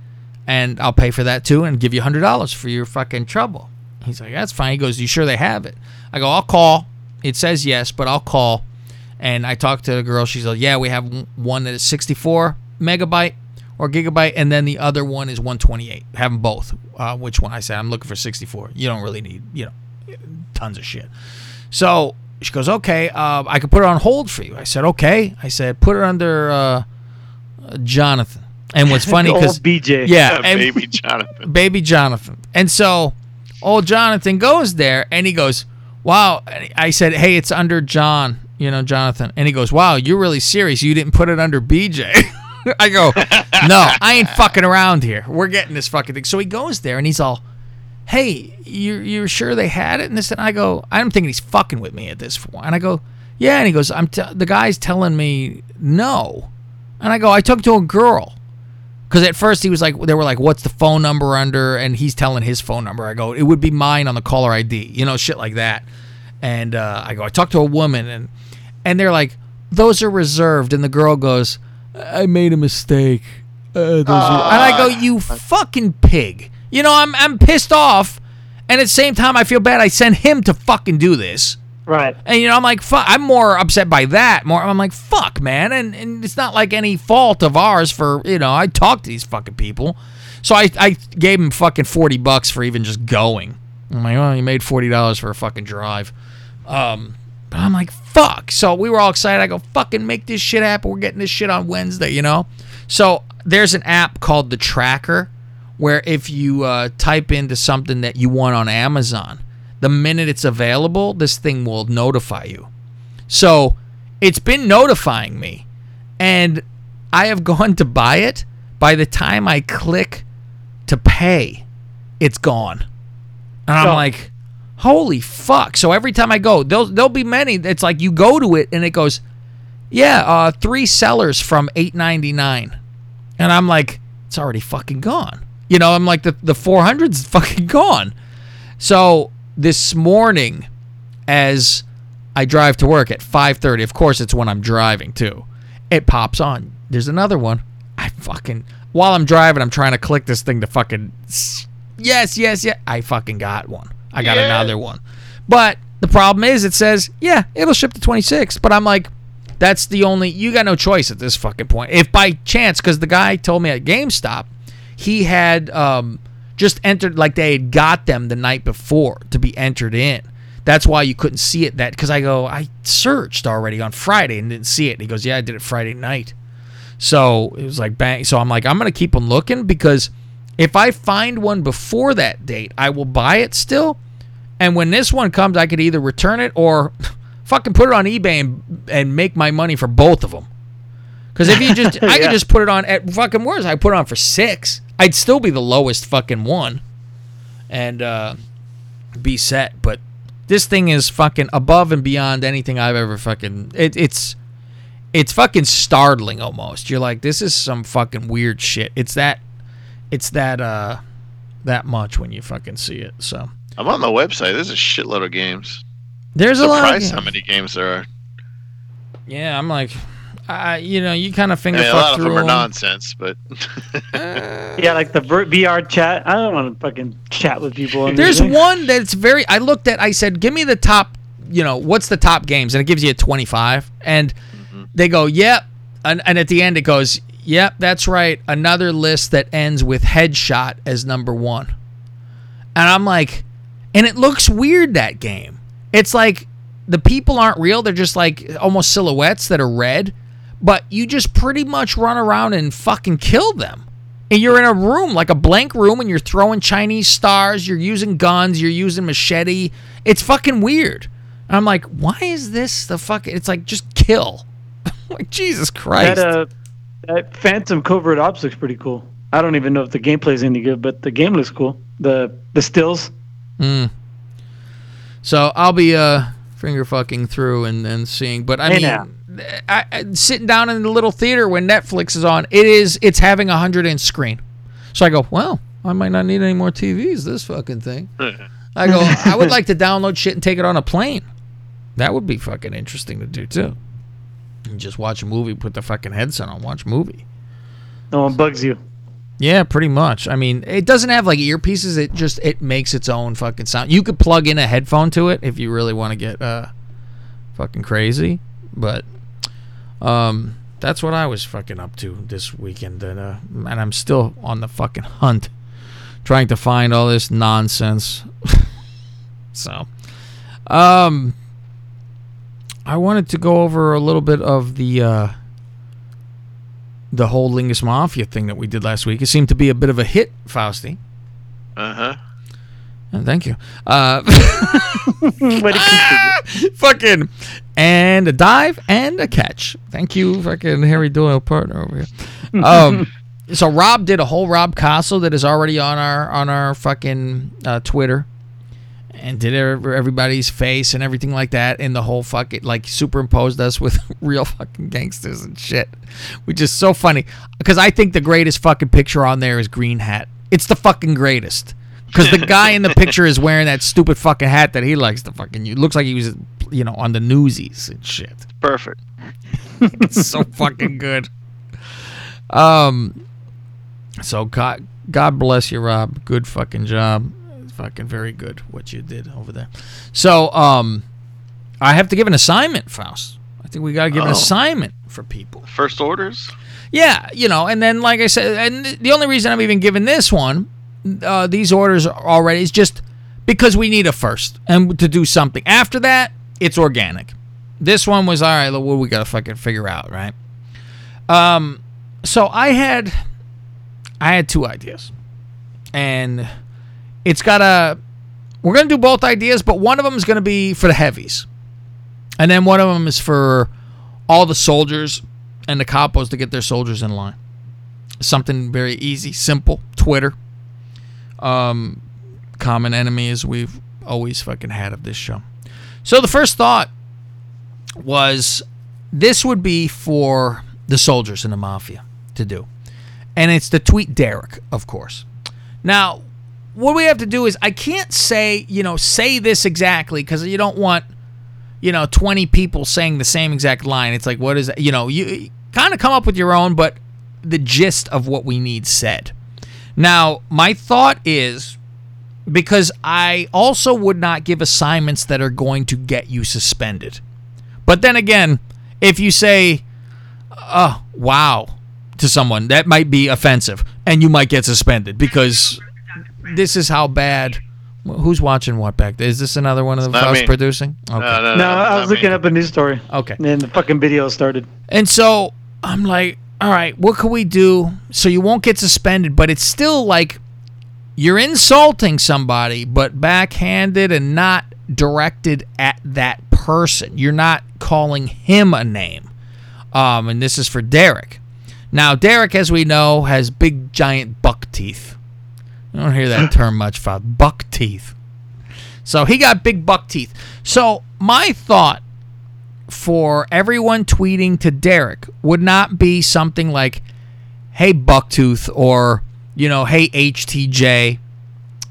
And I'll pay for that, too, and give you $100 for your fucking trouble. He's like, that's fine. He goes, you sure they have it? I go, I'll call. It says yes, but I'll call. And I talked to the girl. She's like, yeah, we have one that is 64 megabyte. Or gigabyte, and then the other one is 128. Have them both. Which one? I said, I'm looking for 64. You don't really need, you know, tons of shit. So she goes, okay, I can put it on hold for you. I said, okay. I said, put it under Jonathan. And what's funny, because BJ, yeah, baby Jonathan, And so old Jonathan goes there, and he goes, wow. I said, hey, it's under John, you know, Jonathan. And he goes, wow, you're really serious. You didn't put it under BJ. I go, no, I ain't fucking around here. We're getting this fucking thing. So he goes there, and he's all, hey, you're sure they had it? And this, and I go, I'm thinking he's fucking with me at this point. And I go, yeah. And he goes, the guy's telling me no. And I go, I talked to a girl. Because at first he was like, they were like, what's the phone number under? And he's telling his phone number. I go, it would be mine on the caller ID. You know, shit like that. And I go, I talked to a woman. And they're like, those are reserved. And the girl goes, I made a mistake. And I go, you fucking pig. You know, I'm pissed off. And at the same time, I feel bad. I sent him to fucking do this. Right. And, you know, I'm like, fuck. I'm more upset by that. I'm like, fuck, man. And it's not like any fault of ours for, you know, I talked to these fucking people. So I gave him fucking $40 for even just going. I'm like, oh, you made $40 for a fucking drive. But I'm like, fuck. So we were all excited. I go, fucking make this shit happen. We're getting this shit on Wednesday, you know? So there's an app called The Tracker where if you type into something that you want on Amazon, the minute it's available, this thing will notify you. So it's been notifying me, and I have gone to buy it, By the time I click to pay, it's gone. And I'm like, holy fuck. So every time I go, there'll be many. It's like you go to it and it goes, yeah, three sellers from $8.99. And I'm like, it's already fucking gone. You know, I'm like, the 400's fucking gone. So this morning, as I drive to work at 5:30, of course it's when I'm driving too, it pops on. There's another one. I fucking, while I'm driving, I'm trying to click this thing to fucking, yes. I fucking got one. I got another one. But the problem is it says, yeah, it'll ship to 26. But I'm like, that's the only, you got no choice at this fucking point. If by chance, because the guy told me at GameStop, he had just entered, like they had got them the night before to be entered in. That's why you couldn't see it that, because I go, I searched already on Friday and didn't see it. And he goes, yeah, I did it Friday night. So it was like, bang. So I'm like, I'm going to keep on looking, because if I find one before that date, I will buy it still. And when this one comes, I could either return it or fucking put it on eBay and make my money for both of them. Because if you just, I could just put it on at fucking worse. I put it on for $6. I'd still be the lowest fucking one and be set. But this thing is fucking above and beyond anything I've ever fucking, it's fucking startling almost. You're like, this is some fucking weird shit. It's that much when you fucking see it. So I'm on the website. There's a shitload of games. There's a lot. I'm surprised how many games there are. Yeah, I'm like, you kind of finger fuck through them. A lot of them are nonsense, but yeah, like the VR chat. I don't want to fucking chat with people. There's one that's very. I looked at. I said, give me the top. You know, what's the top games? And it gives you a 25. And they go, yep. And at the end, it goes, yep, that's right. Another list that ends with headshot as number one. And I'm like, and it looks weird, that game. It's like the people aren't real. They're just like almost silhouettes that are red. But you just pretty much run around and fucking kill them. And you're in a room, like a blank room, and you're throwing Chinese stars. You're using guns. You're using machete. It's fucking weird. And I'm like, why is this the fucking... It's like, just kill. Like, Jesus Christ. That Phantom Covert Ops looks pretty cool. I don't even know if the gameplay is any good, but the game looks cool. The stills. So I'll be finger fucking through and seeing. But I mean, sitting down in the little theater when Netflix is on, it's having a 100-inch screen. So I go, well, I might not need any more TVs. This fucking thing. I go, I would like to download shit and take it on a plane. That would be fucking interesting to do too. And just watch a movie, put the fucking headset on, watch a movie. No one bugs you. Yeah, pretty much. I mean, it doesn't have like earpieces. It makes its own fucking sound. You could plug in a headphone to it if you really want to get fucking crazy. But that's what I was fucking up to this weekend. And I'm still on the fucking hunt, trying to find all this nonsense. So, I wanted to go over a little bit of the whole Lingus Mafia thing that we did last week. It seemed to be a bit of a hit, Fausti. Uh-huh. Oh, thank you. Fucking, and a dive and a catch. Thank you, fucking Harry Doyle partner over here. So Rob did a whole Rob Castle that is already on our fucking Twitter. And did everybody's face and everything like that, and the whole fucking, like, superimposed us with real fucking gangsters and shit, which is so funny, because I think the greatest fucking picture on there is Green Hat. It's the fucking greatest, because the guy in the picture is wearing that stupid fucking hat that he likes to fucking use. Looks like he was, you know, on the Newsies and shit. Perfect. It's so fucking good. So God bless you, Rob. Good fucking job. Fucking very good what you did over there. So I have to give an assignment, Faust. I think we got to give an assignment for people. First orders? Yeah, you know, and then like I said, and the only reason I'm even giving this one, these orders already, is just because we need a first and to do something. After that, it's organic. This one was, all right, well, what we got to fucking figure out, right? So I had two ideas. And... we're going to do both ideas, but one of them is going to be for the heavies. And then one of them is for all the soldiers and the capos to get their soldiers in line. Something very easy, simple. Twitter. Common enemy as we've always fucking had of this show. So the first thought was this would be for the soldiers in the mafia to do. And it's the tweet Derek, of course. Now, what we have to do is I can't say, say this exactly because you don't want, 20 people saying the same exact line. It's like, what is that? You kind of come up with your own, but the gist of what we need said. Now, my thought is, because I also would not give assignments that are going to get you suspended. But then again, if you say, oh, wow, to someone, that might be offensive. And you might get suspended because this is how bad... Who's watching what back there? Is this another one of us producing? Okay. No, I was looking up a news story. Okay. And the fucking video started. And so I'm like, all right, what can we do so you won't get suspended? But it's still like... You're insulting somebody, but backhanded and not directed at that person. You're not calling him a name. And this is for Derek. Now, Derek, as we know, has big, giant buck teeth. I don't hear that term much about buck teeth. So he got big buck teeth. So my thought for everyone tweeting to Derek would not be something like, hey, Bucktooth, or... hey, HTJ,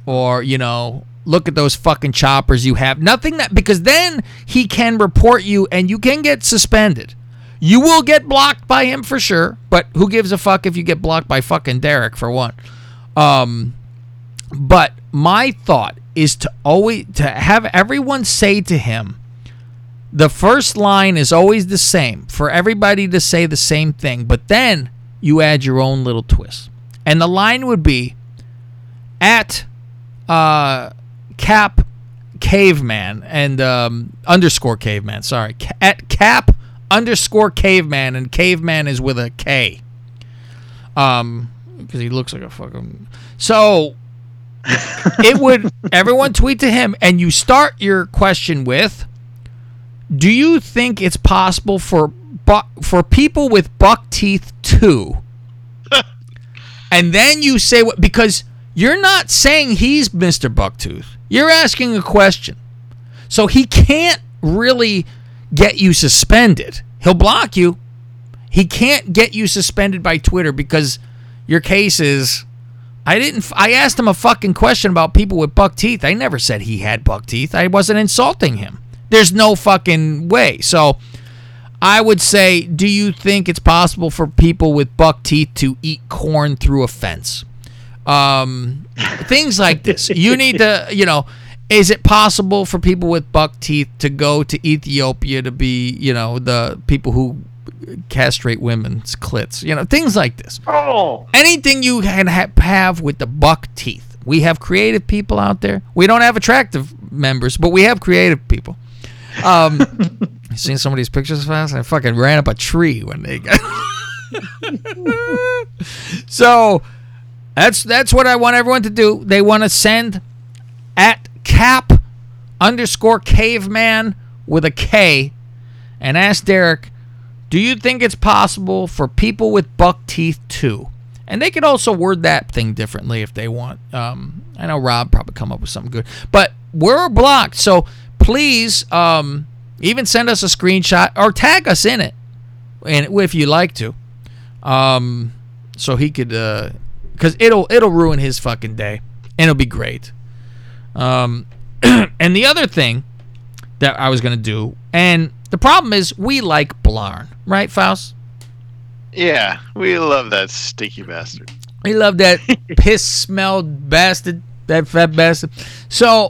or, look at those fucking choppers you have. Nothing that, because then he can report you and you can get suspended. You will get blocked by him for sure, but who gives a fuck if you get blocked by fucking Derek for one? But my thought is to have everyone say to him, the first line is always the same, for everybody to say the same thing, but then you add your own little twist. And the line would be, at cap caveman and underscore caveman, sorry. At cap underscore caveman, and caveman is with a K. Because he looks like a fucking... So, it would... Everyone tweet to him, and you start your question with, do you think it's possible for people with buck teeth too? And then you say what, because you're not saying he's Mr. Bucktooth. You're asking a question. So he can't really get you suspended. He'll block you. He can't get you suspended by Twitter because your case is, I asked him a fucking question about people with buck teeth. I never said he had buck teeth. I wasn't insulting him. There's no fucking way. So I would say, do you think it's possible for people with buck teeth to eat corn through a fence? Things like this. You need to, is it possible for people with buck teeth to go to Ethiopia to be, the people who castrate women's clits? Things like this. Oh. Anything you can have with the buck teeth. We have creative people out there. We don't have attractive members, but we have creative people. You seen some of these pictures fast? I fucking ran up a tree when they got... So, that's what I want everyone to do. They want to send at cap underscore caveman with a K and ask Derek, do you think it's possible for people with buck teeth too? And they could also word that thing differently if they want. I know Rob probably come up with something good. But we're blocked, so please... Even send us a screenshot or tag us in it, and if you like to, so he could, because it'll ruin his fucking day, and it'll be great. And the other thing that I was gonna do, and the problem is we like Blarn, right, Faust? Yeah, we love that stinky bastard. We love that piss smelled bastard, that fat bastard. So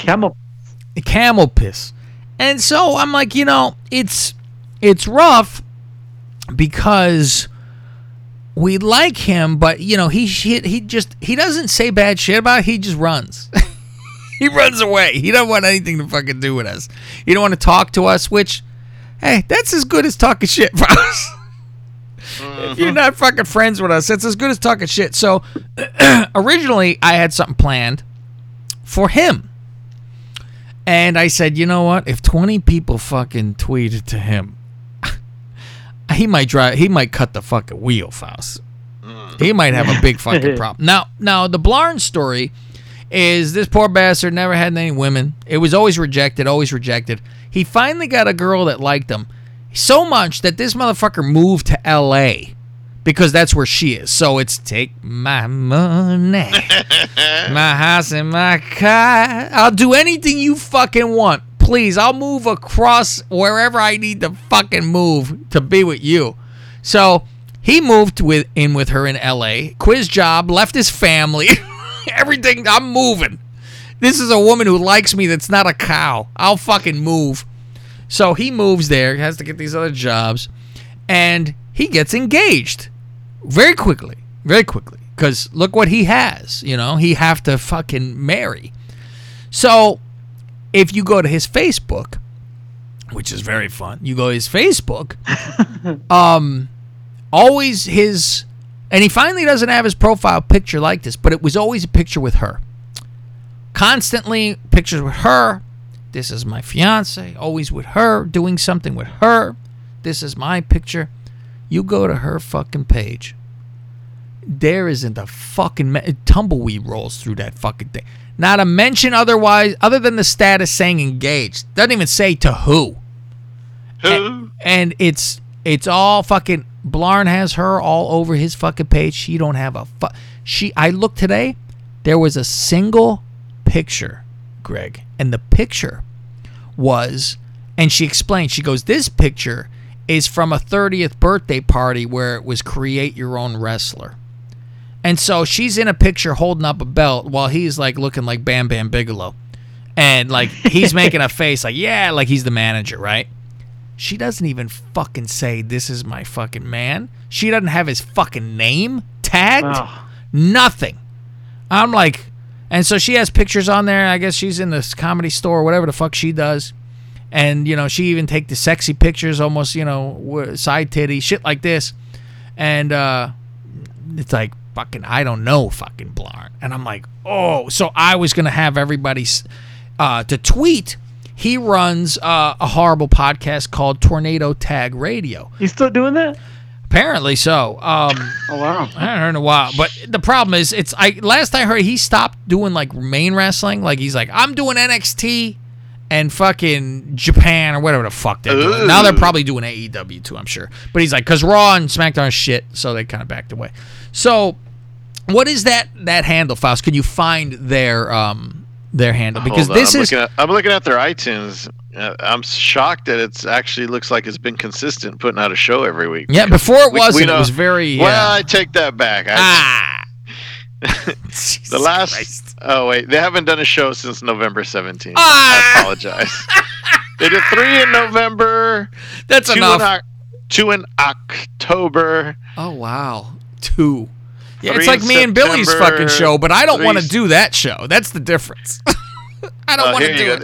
camel piss. And so I'm like, it's rough because we like him, but he doesn't say bad shit about it. He just runs. He runs away. He doesn't want anything to fucking do with us. He don't want to talk to us, which, hey, that's as good as talking shit for us. If you're not fucking friends with us, that's as good as talking shit. So originally I had something planned for him. And I said, you know what? If 20 people fucking tweeted to him, he might cut the fucking wheel, Faust. He might have a big fucking problem. Now the Blarn story is this poor bastard never had any women. It was always rejected, always rejected. He finally got a girl that liked him so much that this motherfucker moved to L.A. because that's where she is. So it's take my money, my house and my car. I'll do anything you fucking want. Please, I'll move across wherever I need to fucking move to be with you. So he moved in with her in L.A., quit his job, left his family, everything. I'm moving. This is a woman who likes me that's not a cow. I'll fucking move. So he moves there, has to get these other jobs, and he gets engaged very quickly. Because look what he has, you know. He have to fucking marry. So if you go to his Facebook, which is very fun, you go to his Facebook, always his... And he finally doesn't have his profile picture like this, but it was always a picture with her. Constantly pictures with her. This is my fiance. Always with her. Doing something with her. This is my picture. You go to her fucking page. There isn't a fucking... tumbleweed rolls through that fucking thing. Not a mention otherwise, other than the status saying engaged. Doesn't even say to who. And it's all fucking... Blarn has her all over his fucking page. She don't have a fuck. I looked today. There was a single picture, Greg. And the picture was... And she explained. She goes, this picture is from a 30th birthday party where it was create your own wrestler. And so she's in a picture holding up a belt while he's like looking like Bam Bam Bigelow. And like he's making a face like, yeah, like he's the manager, right? She doesn't even fucking say, this is my fucking man. She doesn't have his fucking name tagged. Wow. Nothing. I'm like, and so she has pictures on there. I guess she's in this comedy store, whatever the fuck she does. And, you know, she even take the sexy pictures, almost, you know, side titty, shit like this. And it's like, fucking, I don't know, fucking Blarn. And I'm like, oh, so I was going to have everybody to tweet. He runs a horrible podcast called Tornado Tag Radio. He's still doing that? Apparently so. Oh, wow. I haven't heard in a while. But the problem is, last I heard, he stopped doing, like, main wrestling. Like, he's like, I'm doing NXT and fucking Japan or whatever the fuck they're doing. Now they're probably doing AEW, too, I'm sure. But he's like, because Raw and SmackDown is shit, so they kind of backed away. So what is that handle, Faust? Can you find their handle, because I'm looking at their iTunes. I'm shocked that it's actually looks like it's been consistent putting out a show every week. Yeah, before it wasn't. It was very. Well, I take that back. The last. Christ. Oh wait, they haven't done a show since November 17th. I apologize. They did 3 in November. That's enough. 2 in October. Oh wow, 2. Yeah, it's like me and Billy's fucking show, but I don't want to do that show. That's the difference. I don't want to do it.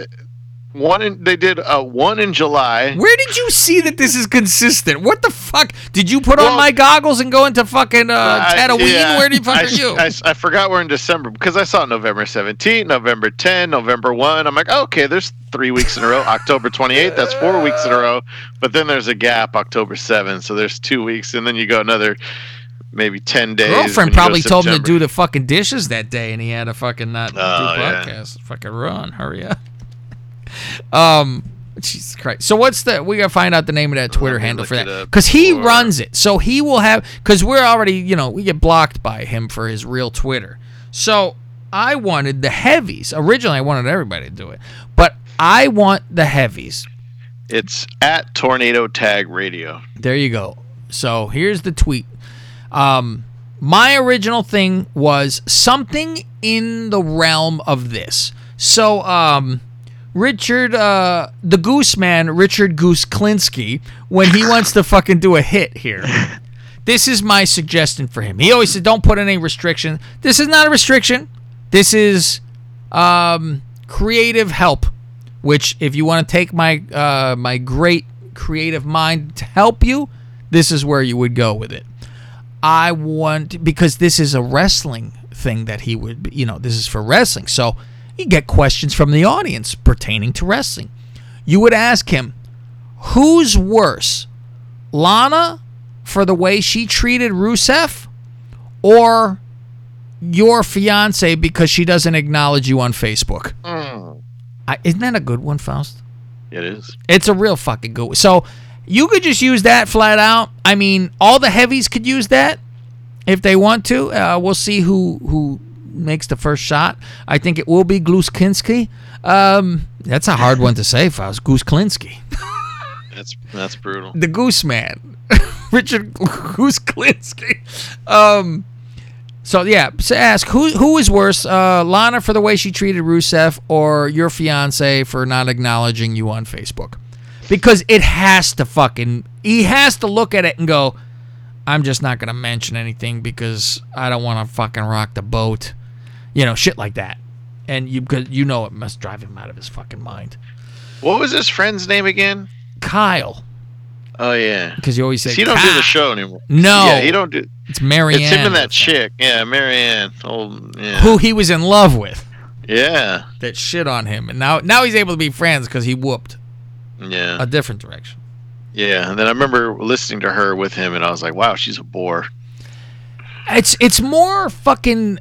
They did one in July. Where did you see that this is consistent? What the fuck? Did you put on my goggles and go into fucking Tatooine? Where did you? I forgot we're in December because I saw November 17th, November 10, November 1. I'm like, okay, there's 3 weeks in a row. October 28th, that's 4 weeks in a row. But then there's a gap, October 7th, so there's 2 weeks. And then you go another... Maybe 10 days. Girlfriend probably told him to do the fucking dishes that day, and he had a fucking do podcast. Yeah. Fucking run, hurry up. Jesus Christ. So we gotta find out the name of that Twitter handle for that, because he runs it. So he will have, because we're already, you know, we get blocked by him for his real Twitter. So I wanted the heavies. Originally, I wanted everybody to do it, but I want the heavies. It's at Tornado Tag Radio. There you go. So here's the tweet. My original thing was something in the realm of this. So, Richard, the Goose Man, Richard Gluskinski, when he wants to fucking do a hit here, this is my suggestion for him. He always said, don't put any restriction. This is not a restriction. This is, creative help, which if you want to take my great creative mind to help you, this is where you would go with it. I want, because this is a wrestling thing that he would, you know, this is for wrestling. So you get questions from the audience pertaining to wrestling. You would ask him, who's worse, Lana for the way she treated Rusev, or your fiance because she doesn't acknowledge you on Facebook. Mm. Isn't that a good one, Faust? It is. It's a real fucking good one. So you could just use that flat out. I mean, all the heavies could use that if they want to. We'll see who makes the first shot. I think it will be Gluskinski. That's a hard one to say, Faust. Gluskinski. That's brutal. The Goose Man. Richard Gluskinski. So, yeah, so ask, who is worse, Lana for the way she treated Rusev or your fiance for not acknowledging you on Facebook? Because it has to fucking, he has to look at it and go, I'm just not going to mention anything because I don't want to fucking rock the boat. You know, shit like that. And you know it must drive him out of his fucking mind. What was his friend's name again? Kyle. Oh, yeah. Because you always say, he don't do the show anymore. No. Yeah, he don't do. It's Marianne. It's him and that chick. Yeah, Marianne. Old, yeah. Who he was in love with. Yeah. That shit on him. And now he's able to be friends because he whooped. Yeah. A different direction. Yeah. And then I remember listening to her with him, and I was like, wow, she's a bore. It's more fucking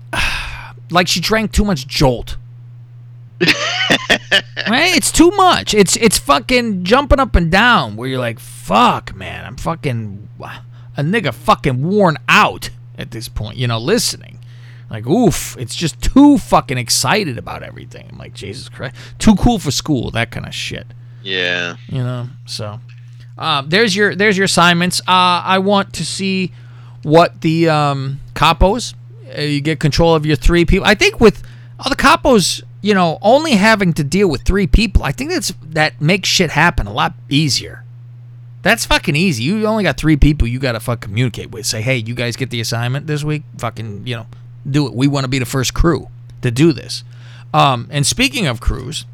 like she drank too much Jolt. Right? It's too much. It's fucking jumping up and down where you're like, fuck, man, I'm fucking a nigga fucking worn out at this point, you know, listening. Like, oof, it's just too fucking excited about everything. I'm like, Jesus Christ. Too cool for school, that kind of shit. Yeah. You know, so there's your assignments. I want to see what the capos, you get control of your three people. I think with all the capos, you know, only having to deal with three people, I think that makes shit happen a lot easier. That's fucking easy. You only got three people you got to fucking communicate with. Say, hey, you guys get the assignment this week? Fucking, you know, do it. We want to be the first crew to do this. And speaking of crews,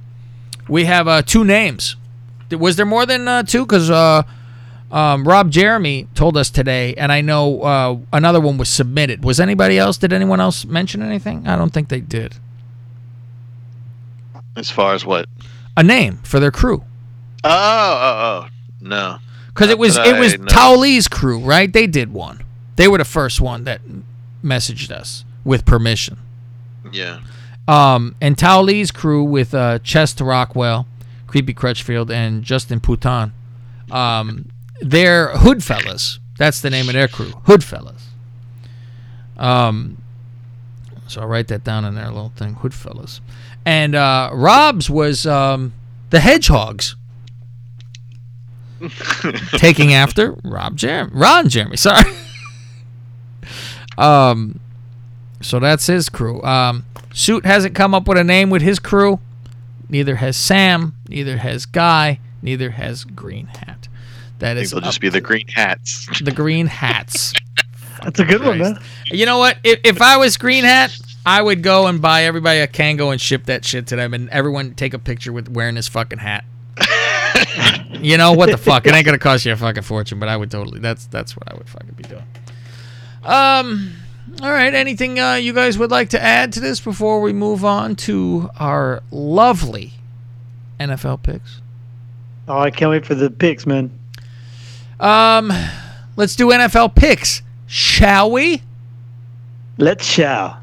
we have two names. Was there more than two? Because Rob Jeremy told us today, and I know another one was submitted. Was anybody else? Did anyone else mention anything? I don't think they did. As far as what? A name for their crew. Oh. No. Because it was Taulee's crew, right? They did one. They were the first one that messaged us with permission. Yeah. And Taulee's crew with Chest Rockwell, Creepy Crutchfield, and Justin Poutan. They're Hoodfellas. That's the name of their crew. Hoodfellas. So I'll write that down in their little thing. Hoodfellas. And Rob's was the Hedgehogs. Taking after Ron Jeremy. Sorry. So that's his crew. Suit hasn't come up with a name with his crew. Neither has Sam. Neither has Guy. Neither has Green Hat. That is. They'll just be the Green Hats. The Green Hats. That's a good Christ. One, man. You know what? If I was Green Hat, I would go and buy everybody a Kango and ship that shit to them, and everyone take a picture with wearing this fucking hat. You know what the fuck? It ain't gonna cost you a fucking fortune, but I would totally. That's what I would fucking be doing. All right. Anything you guys would like to add to this before we move on to our lovely NFL picks? Oh, I can't wait for the picks, man. Let's do NFL picks, shall we? Let's shall.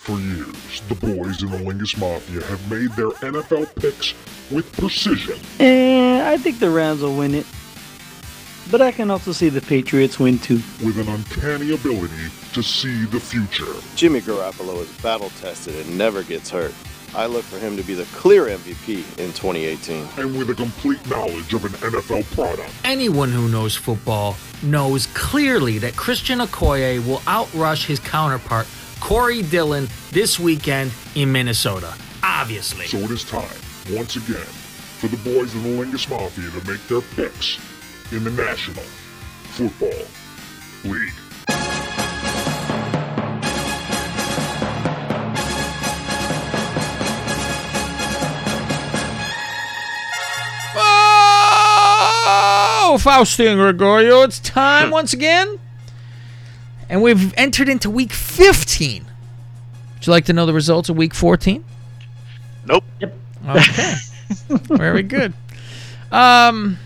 For years, the boys in the Lingus Mafia have made their NFL picks with precision. I think the Rams will win it. But I can also see the Patriots win, too. With an uncanny ability to see the future. Jimmy Garoppolo is battle-tested and never gets hurt. I look for him to be the clear MVP in 2018. And with a complete knowledge of an NFL product. Anyone who knows football knows clearly that Christian Okoye will outrush his counterpart Corey Dillon this weekend in Minnesota, obviously. So it is time, once again, for the boys in the Lingus Mafia to make their picks in the National Football League. Oh, Faustine Gregorio, it's time once again. And we've entered into week 15. Would you like to know the results of week 14? Nope. Yep. Okay. Very good. Coming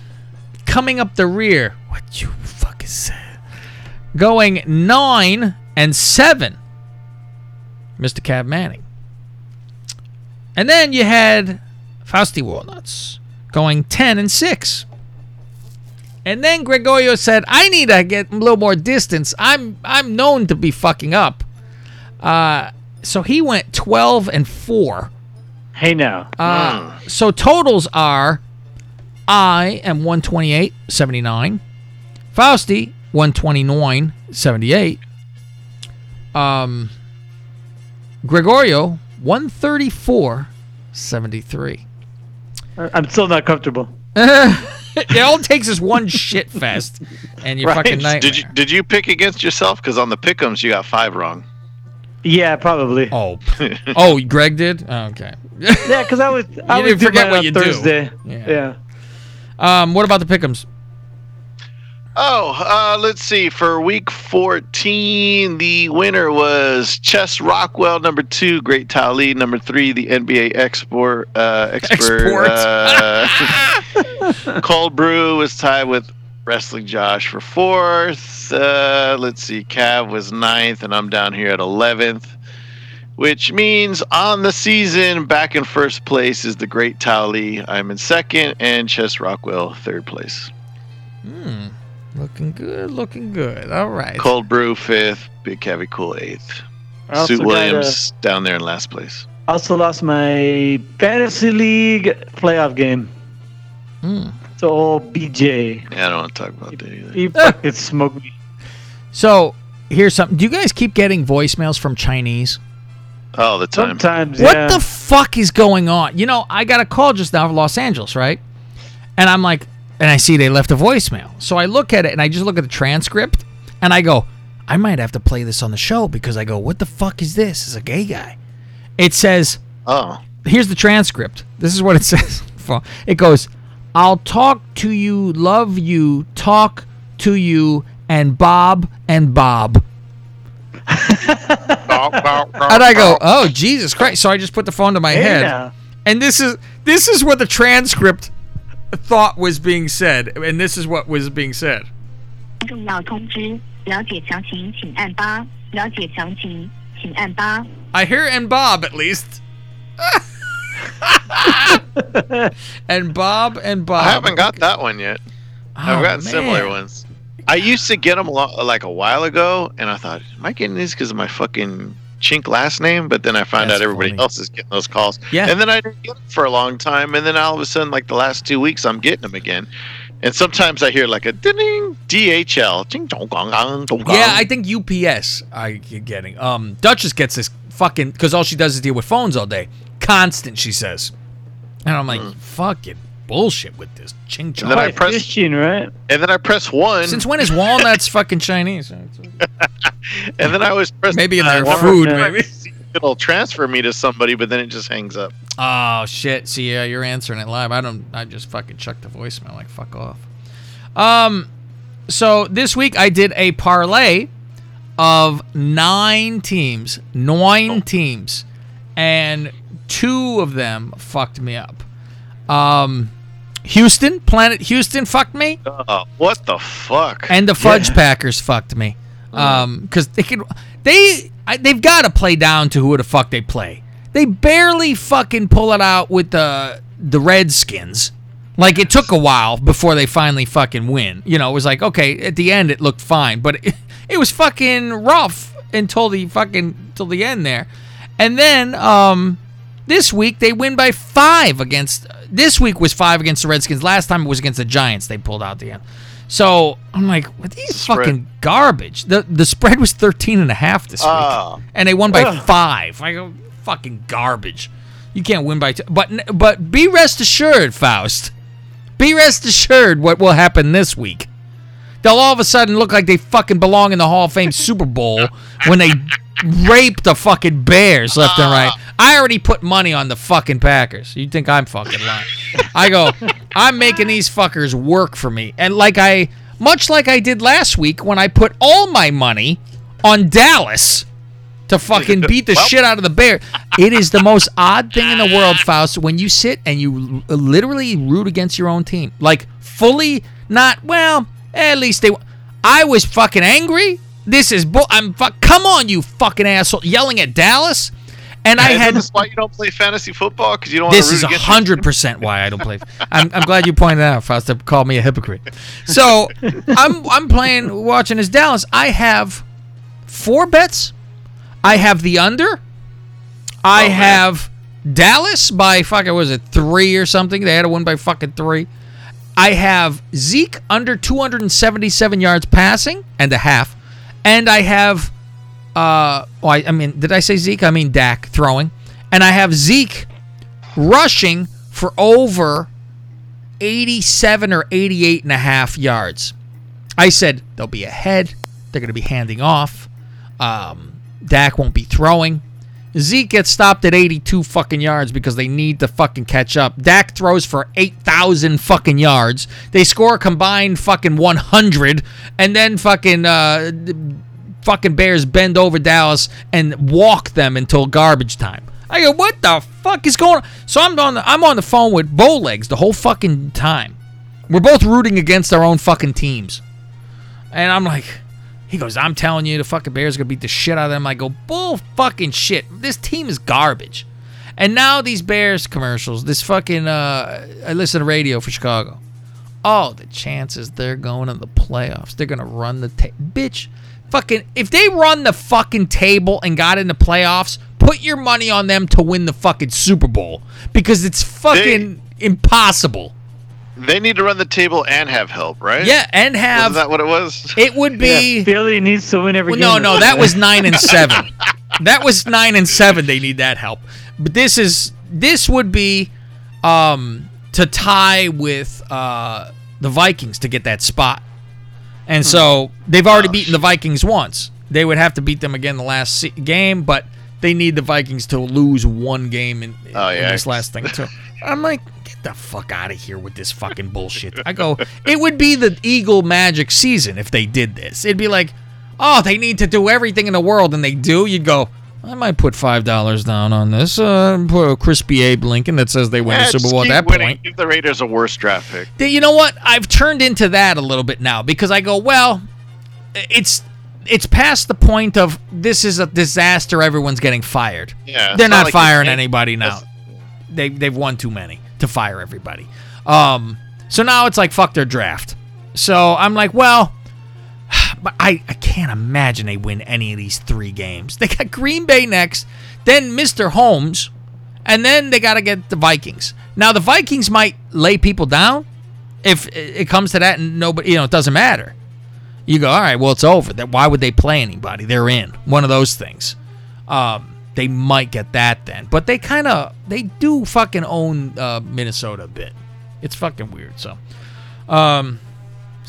up the rear. What you fucking said? Going 9 and 7. Mr. Cab Manning. And then you had Frosty Walnuts going 10 and 6. And then Gregorio said, I need to get a little more distance. I'm known to be fucking up. So he went 12 and 4. Hey, now. So totals are, I am 128.79. Fausti, 129.78. Gregorio, 134.73. I'm still not comfortable. It all takes is one shit fest, and you're fucking nightmare. Did you pick against yourself? Because on the pick'ems, you got 5 wrong. Yeah, probably. Oh, Greg did. Oh, okay. Yeah, because I would forget what you Thursday. Do. Yeah. What about the pick'ems? Let's see. For week 14, the winner was Chess Rockwell, number 2, Great Tali, number 3, the NBA expert. Cold Brew was tied with Wrestling Josh for 4th. Let's see, Cav was 9th, and I'm down here at 11th, which means on the season, back in first place is the Great Tali. I'm in 2nd, and Chess Rockwell 3rd place. Looking good. All right. Cold Brew 5th, Big Cavi Cool 8th. Sue Williams down there in last place. Also lost my fantasy league playoff game. So BJ. Yeah, I don't want to talk about that either. He fucking smoked me. So here's something. Do you guys keep getting voicemails from Chinese? All the time. Sometimes, yeah. What the fuck is going on? You know, I got a call just now from Los Angeles, right? And I'm like, and I see they left a voicemail. So I look at it, and I just look at the transcript, and I go, I might have to play this on the show because I go, what the fuck is this? It's a gay guy. It says, here's the transcript. This is what it says. It goes, I'll talk to you, love you, talk to you, and Bob. And I go, oh, Jesus Christ. So I just put the phone to my head. Yeah. And this is what the transcript thought was being said. And this is what was being said. I hear and Bob at least. and Bob. I haven't got that one yet. I've gotten similar ones. I used to get them like a while ago, and I thought, am I getting these because of my fucking chink last name? But then I found out everybody else is getting those calls. Yeah. And then I didn't get them for a long time, and then all of a sudden, like the last 2 weeks, I'm getting them again. And sometimes I hear like a ding, DHL. Ding, dong, gong, dong, gong. Yeah, I think UPS I keep getting. Duchess gets this fucking, because all she does is deal with phones all day. Constant, she says. And I'm like, fucking bullshit with this ching chong. And then I press 1. Since when is walnuts fucking Chinese? And then I always press maybe in their food. Maybe it'll transfer me to somebody, but then it just hangs up. Oh shit! See, you're answering it live. I just fucking chucked the voicemail. Like, fuck off. So this week I did a parlay of 9 teams, and 2 of them fucked me up. Planet Houston fucked me. What the fuck? And the Fudge Packers fucked me. Because they've got to play down to who the fuck they play. They barely fucking pull it out with the Redskins. Like, it took a while before they finally fucking win. You know, it was like, okay, at the end it looked fine, but it was fucking rough until the end there. And then this week they win by 5 against. This week was 5 against the Redskins. Last time it was against the Giants. They pulled out the end. So I'm like, what these fucking garbage. The spread was 13.5 this week, and they won by 5. I go, fucking garbage. You can't win by 2. But be rest assured, Faust. Be rest assured what will happen this week. They'll all of a sudden look like they fucking belong in the Hall of Fame Super Bowl when they rape the fucking Bears left and right. I already put money on the fucking Packers. You think I'm fucking lying? I go, I'm making these fuckers work for me. And much like I did last week when I put all my money on Dallas to fucking beat the shit out of the bear. It is the most odd thing in the world, Faust, when you sit and you literally root against your own team. Like, fully not, well, at least they... I was fucking angry. This is bull. Come on, you fucking asshole. Yelling at Dallas. And I had... This is why you don't play fantasy football, because you don't want to root against... This is 100% why I don't play... I'm glad you pointed that out, Faust, to call me a hypocrite. So, I'm playing, watching as Dallas. I have 4 bets. I have the under. I have Dallas by fucking, was it 3 or something? They had to win by fucking 3. I have Zeke under 277 yards passing and a half. And I have, did I say Zeke? I mean Dak throwing. And I have Zeke rushing for over 87 or 88 and a half yards. I said they'll be ahead. They're going to be handing off. Dak won't be throwing. Zeke gets stopped at 82 fucking yards because they need to fucking catch up. Dak throws for 8,000 fucking yards. They score a combined fucking 100, and then fucking Bears bend over Dallas and walk them until garbage time. I go, what the fuck is going on? So I'm on the phone with Bowlegs the whole fucking time. We're both rooting against our own fucking teams, and I'm like... He goes, I'm telling you, the fucking Bears are going to beat the shit out of them. I go, bull fucking shit. This team is garbage. And now these Bears commercials, this fucking, I listen to radio for Chicago. Oh, the chances they're going to the playoffs. They're going to run the table. Bitch, fucking, if they run the fucking table and got in the playoffs, put your money on them to win the fucking Super Bowl. Because it's fucking impossible. They need to run the table and have help, right? Yeah, and have... Wasn't that what it was? It would be... Yeah, Philly needs to win every game. No, that was 9-7. That was 9-7. They need that help. But this would be to tie with the Vikings to get that spot. And so they've already beaten the Vikings once. They would have to beat them again the last game, but they need the Vikings to lose one game in this last thing, too. I'm like... the fuck out of here with this fucking bullshit. I go, it would be the Eagle Magic season if they did this. It'd be like, oh, they need to do everything in the world, and they do. You'd go, I might put $5 down on this. Put a crispy Abe Lincoln that says they win the Super Bowl at that point. Give the Raiders a worse draft pick. You know what? I've turned into that a little bit now because I go, well, it's past the point of this is a disaster. Everyone's getting fired. Yeah, they're not firing anybody now. They've won too many to fire everybody. So now it's like, fuck their draft. So I'm like, well, but I can't imagine they win any of these 3 games. They got Green Bay next, then Mr. Holmes, and then they got to get the Vikings. Now the Vikings might lay people down if it comes to that, and nobody, it doesn't matter. You go, all right, well, it's over. Then why would they play anybody? They're in. One of those things. They might get that then. But they kind of... They do fucking own Minnesota a bit. It's fucking weird, so... so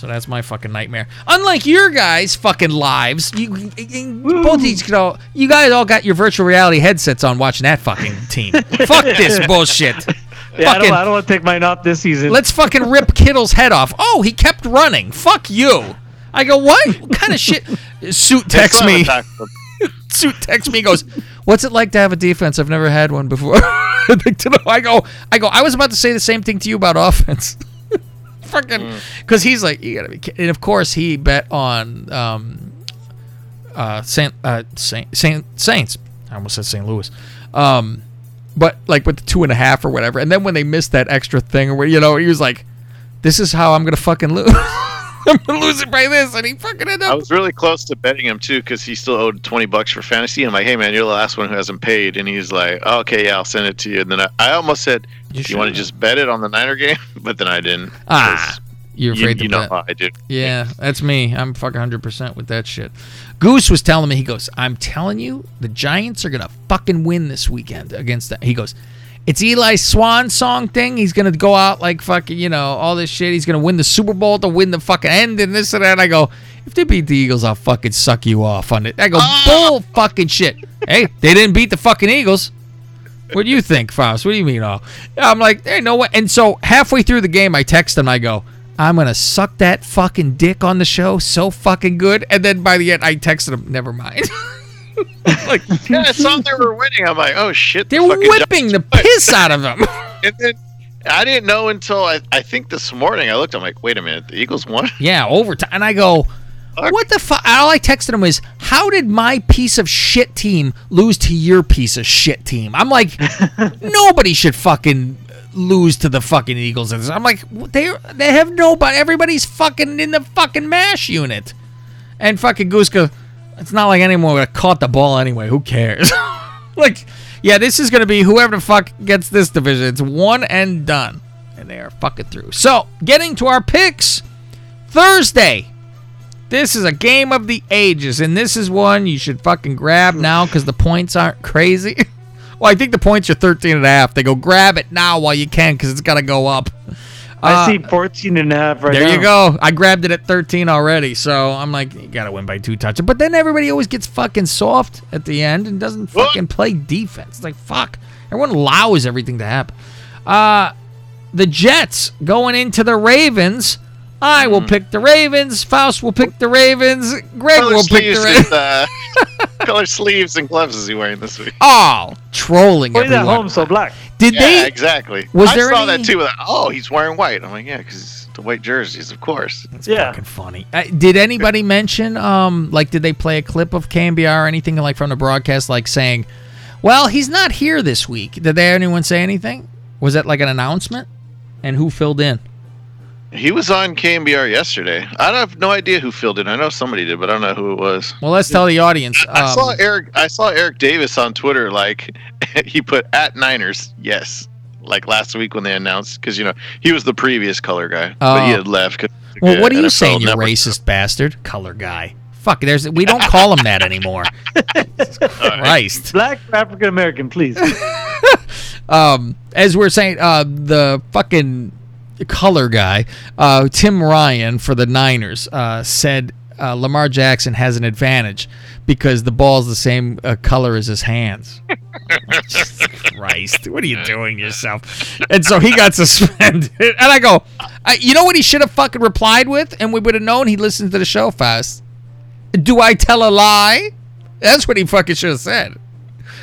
that's my fucking nightmare. Unlike your guys' fucking lives, both of you, you guys all got your virtual reality headsets on watching that fucking team. Fuck this bullshit. Yeah, I don't want to take mine off this season. Let's fucking rip Kittle's head off. Oh, he kept running. Fuck you. I go, what? What kind of shit? Suit texts me. Suit texts me, goes... What's it like to have a defense? I've never had one before. I go. I was about to say the same thing to you about offense. Fucking, because he's like, you gotta be kidding. And of course, he bet on Saints. I almost said St. Louis, but like with the 2.5 or whatever. And then when they missed that extra thing, or he was like, "This is how I'm gonna fucking lose." I'm going to lose it by this, and he fucking ended up. I was really close to betting him, too, because he still owed $20 for fantasy. I'm like, hey, man, you're the last one who hasn't paid. And he's like, oh, okay, yeah, I'll send it to you. And then I almost said, you want to just bet it on the Niner game? But then I didn't. Ah, you're afraid to bet. You know how I do. Yeah, that's me. I'm fucking 100% with that shit. Goose was telling me, he goes, I'm telling you, the Giants are going to fucking win this weekend against that. He goes, it's Eli's swan song thing. He's going to go out like fucking, all this shit. He's going to win the Super Bowl to win the fucking end and this and that. And I go, if they beat the Eagles, I'll fucking suck you off on it. I go, bull fucking shit. Hey, they didn't beat the fucking Eagles. What do you think, Faust? What do you mean? Oh, I'm like, hey, no way. And so halfway through the game, I text him. I go, I'm going to suck that fucking dick on the show so fucking good. And then by the end, I texted him, never mind. Like, yeah, I saw they were winning. I'm like, oh shit! They're whipping the piss out of them. And then I didn't know until I think this morning I looked. I'm like, wait a minute, the Eagles won. Yeah, overtime. And I go, what the fuck? All I texted him is, how did my piece of shit team lose to your piece of shit team? I'm like, nobody should fucking lose to the fucking Eagles. I'm like, they have nobody. Everybody's fucking in the fucking MASH unit. And fucking Goose goes, it's not like anyone would have caught the ball anyway. Who cares? Like, yeah, this is going to be whoever the fuck gets this division. It's one and done. And they are fucking through. So, getting to our picks. Thursday. This is a game of the ages. And this is one you should fucking grab now because the points aren't crazy. Well, I think the points are 13.5. They go, grab it now while you can because it's got to go up. I see 14.5 right now. There you go. I grabbed it at 13 already, so I'm like, you got to win by 2 touchdowns. But then everybody always gets fucking soft at the end and doesn't fucking play defense. It's like, fuck. Everyone allows everything to happen. The Jets going into the Ravens. I will pick the Ravens. Faust will pick the Ravens. Greg will pick the Ravens. Color sleeves and gloves is he wearing this week? Oh, trolling everyone. Why is that home so black? Yeah, exactly. I saw that too. Oh, he's wearing white. I'm like, yeah, because the white jerseys, of course. That's fucking funny. Did anybody mention, did they play a clip of KMBR or anything like from the broadcast, like saying, well, he's not here this week. Did anyone say anything? Was that like an announcement? And who filled in? He was on KMBR yesterday. I have no idea who filled in. I know somebody did, but I don't know who it was. Well, let's tell the audience. I saw Eric Davis on Twitter. Like, he put at Niners, yes. Like last week when they announced, because he was the previous color guy, but he had left. Well, what are you saying, you racist bastard? Color guy. Fuck. We don't call him that anymore. Christ. Black African American, please. As we're saying, the fucking color guy, Tim Ryan for the Niners, said Lamar Jackson has an advantage because the ball's the same color as his hands. Jesus Christ, what are you doing yourself? And so he got suspended. And I go, you know what he should have fucking replied with? And we would have known he listens to the show fast. Do I tell a lie? That's what he fucking should have said.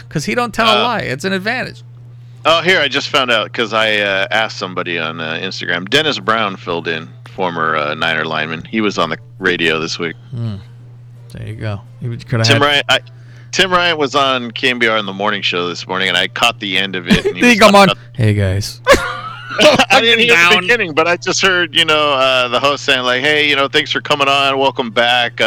Because he don't tell a lie. It's an advantage. Oh, here, I just found out because I asked somebody on Instagram. Dennis Brown filled in, former Niner lineman. He was on the radio this week. There you go. Tim Ryan was on KMBR on the morning show this morning, and I caught the end of it. And he come on. Hey, guys. I didn't hear the beginning, but I just heard, the host saying, like, hey, thanks for coming on. Welcome back.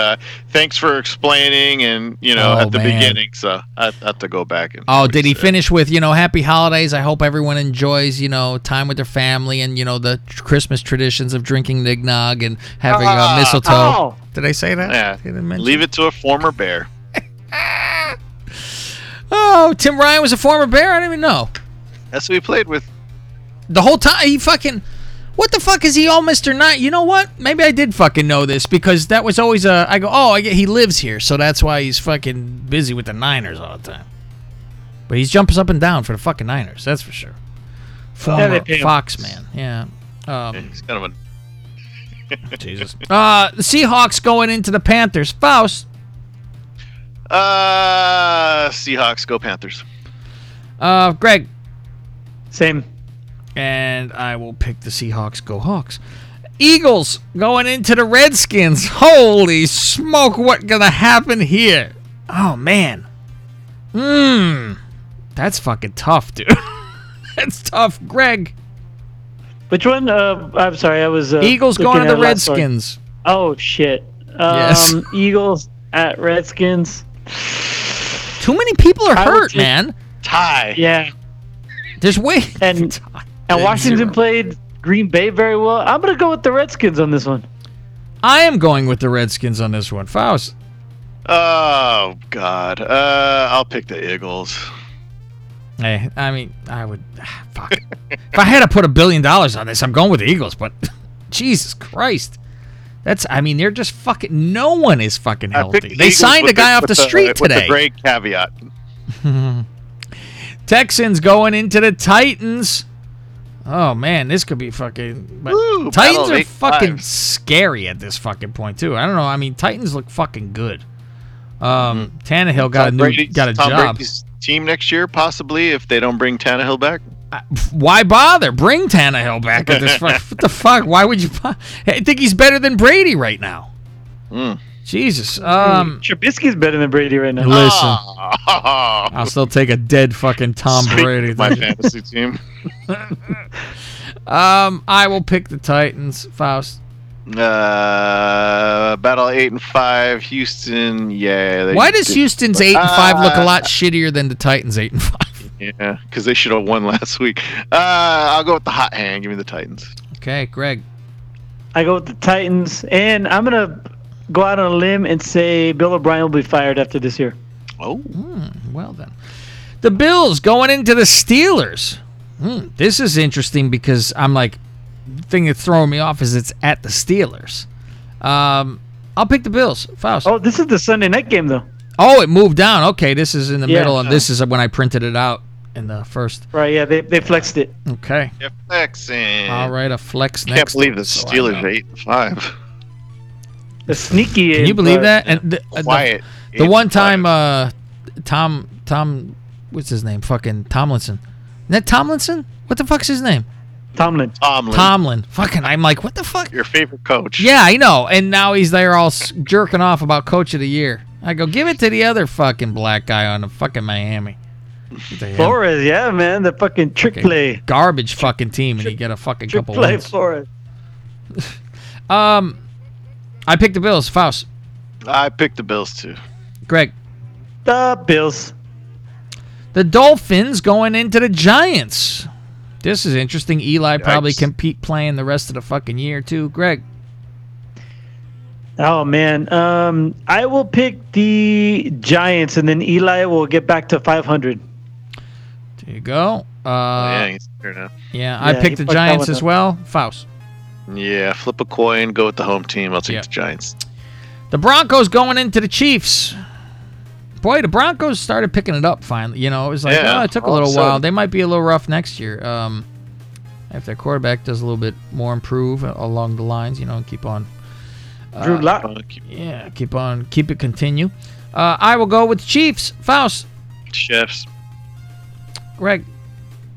Thanks for explaining and, at the beginning. So I have to go back. And did he finish with, happy holidays. I hope everyone enjoys, time with their family and, the Christmas traditions of drinking eggnog and having mistletoe. Oh. Did I say that? Yeah. Leave it to a former bear. Oh, Tim Ryan was a former bear? I didn't even know. That's who he played with. The whole time, he fucking... What the fuck is he all Mr. Knight? You know what? Maybe I did fucking know this, because that was always a... I go, he lives here, so that's why he's fucking busy with the Niners all the time. But he jumps up and down for the fucking Niners, that's for sure. Former Fox man, yeah. He's kind of a... Jesus. The Seahawks going into the Panthers. Faust? Seahawks, go Panthers. Greg? Same. And I will pick the Seahawks. Go Hawks. Eagles going into the Redskins. Holy smoke, what's going to happen here? Oh, man. That's fucking tough, dude. That's tough. Greg. Which one? I'm sorry, I was... Eagles going to the Redskins. Oh, shit. Yes. Eagles at Redskins. Too many people are hurt, man. Tie. Yeah. There's way... And... And Washington played Green Bay very well. I'm going to go with the Redskins on this one. I am going with the Redskins on this one. Faust. Oh, God. I'll pick the Eagles. Hey, I mean, I would... Fuck. If I had to put $1 billion on this, I'm going with the Eagles, but Jesus Christ. They're just fucking... No one is fucking healthy. They signed a guy off the street today. With a great caveat. Texans going into the Titans... Oh, man, this could be fucking... But Woo, Titans are fucking scary at this fucking point, too. I don't know. Titans look fucking good. Tannehill got a job. Tom Brady's team next year, possibly, if they don't bring Tannehill back. Why bother? Bring Tannehill back at this. What the fuck? Why would you? I think he's better than Brady right now. Mm. Jesus. Trubisky's better than Brady right now. Listen, I'll still take a dead fucking Tom Brady. My fantasy team. I will pick the Titans, Faust. Battle 8-5, Houston. Yeah. Why does Houston's 8-5 look a lot shittier than the Titans 8-5? Yeah, because they should have won last week. I'll go with the hot hand. Give me the Titans. Okay, Greg. I go with the Titans, and I'm gonna go out on a limb and say Bill O'Brien will be fired after this year. Oh, well then. The Bills going into the Steelers. This is interesting because I'm like, the thing that's throwing me off is it's at the Steelers. I'll pick the Bills. Faust. Oh, this is the Sunday night game, though. Oh, it moved down. Okay, this is in the middle, and this is when I printed it out in the first. Right, yeah, they flexed it. Okay. They're flexing. All right, a flex next. I can't believe the Steelers are 8-5. The sneaky. Can you believe that? And quiet. The one time Tom, what's his name? Fucking Tomlinson. Isn't that Tomlinson? What the fuck's his name? Tomlin. Fucking, I'm like, what the fuck? Your favorite coach. Yeah, I know. And now he's there all jerking off about coach of the year. I go, give it to the other fucking black guy on the fucking Miami. Flores, yeah, man. The fucking play. Garbage fucking team, and you get a fucking couple play wins. Flores. I picked the Bills. Faust. I picked the Bills, too. Greg. The Bills. The Dolphins going into the Giants. This is interesting. Eli probably compete playing the rest of the fucking year, too. Greg. Oh, man. I will pick the Giants, and then Eli will get back to 500. There you go. He's here now. I picked the Giants as well. Faust. Yeah, flip a coin, go with the home team. I'll take the Giants. The Broncos going into the Chiefs. Boy, the Broncos started picking it up finally. You know, it was like, it took a little while. They might be a little rough next year. If their quarterback does a little bit more improve along the lines, you know, and keep on. Drew Lock. Yeah, continue. I will go with the Chiefs. Faust. Chiefs. Greg.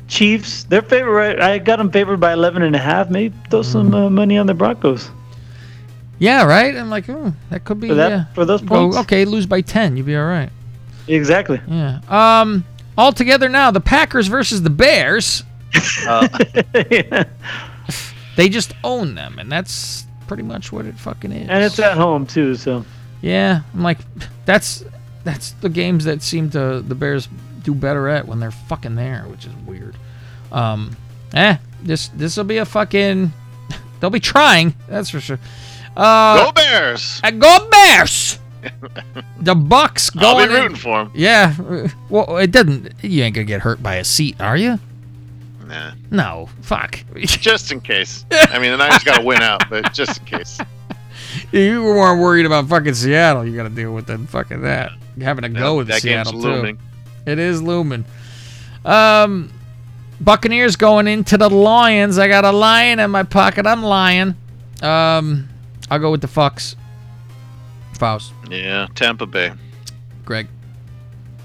Chiefs. They're favorite. I got them favored by 11.5. Maybe throw some money on the Broncos. Yeah, right? I'm like, that could be... For those points? Okay, lose by 10. You'll be all right. Exactly. Yeah. All together now, the Packers versus the Bears. They just own them, and that's pretty much what it fucking is. And it's at home, too, so... Yeah, I'm like, that's the games that seem to... The Bears do better at when they're fucking there, which is weird. This'll be a fucking... They'll be trying, that's for sure. Go Bears! Go Bears! The Bucks going. I'll be rooting for him. Yeah. Well, it doesn't. You ain't gonna get hurt by a seat, are you? Nah. No. Fuck. Just in case. I mean, the Niners gotta win out, but just in case. You were more worried about fucking Seattle. You gotta deal with that fucking that. You're having to go with that Seattle game's looming. Too. It is looming. Buccaneers going into the Lions. I got a lion in my pocket. I'm lying. I'll go with the Fox. Faust. Yeah, Tampa Bay. Greg.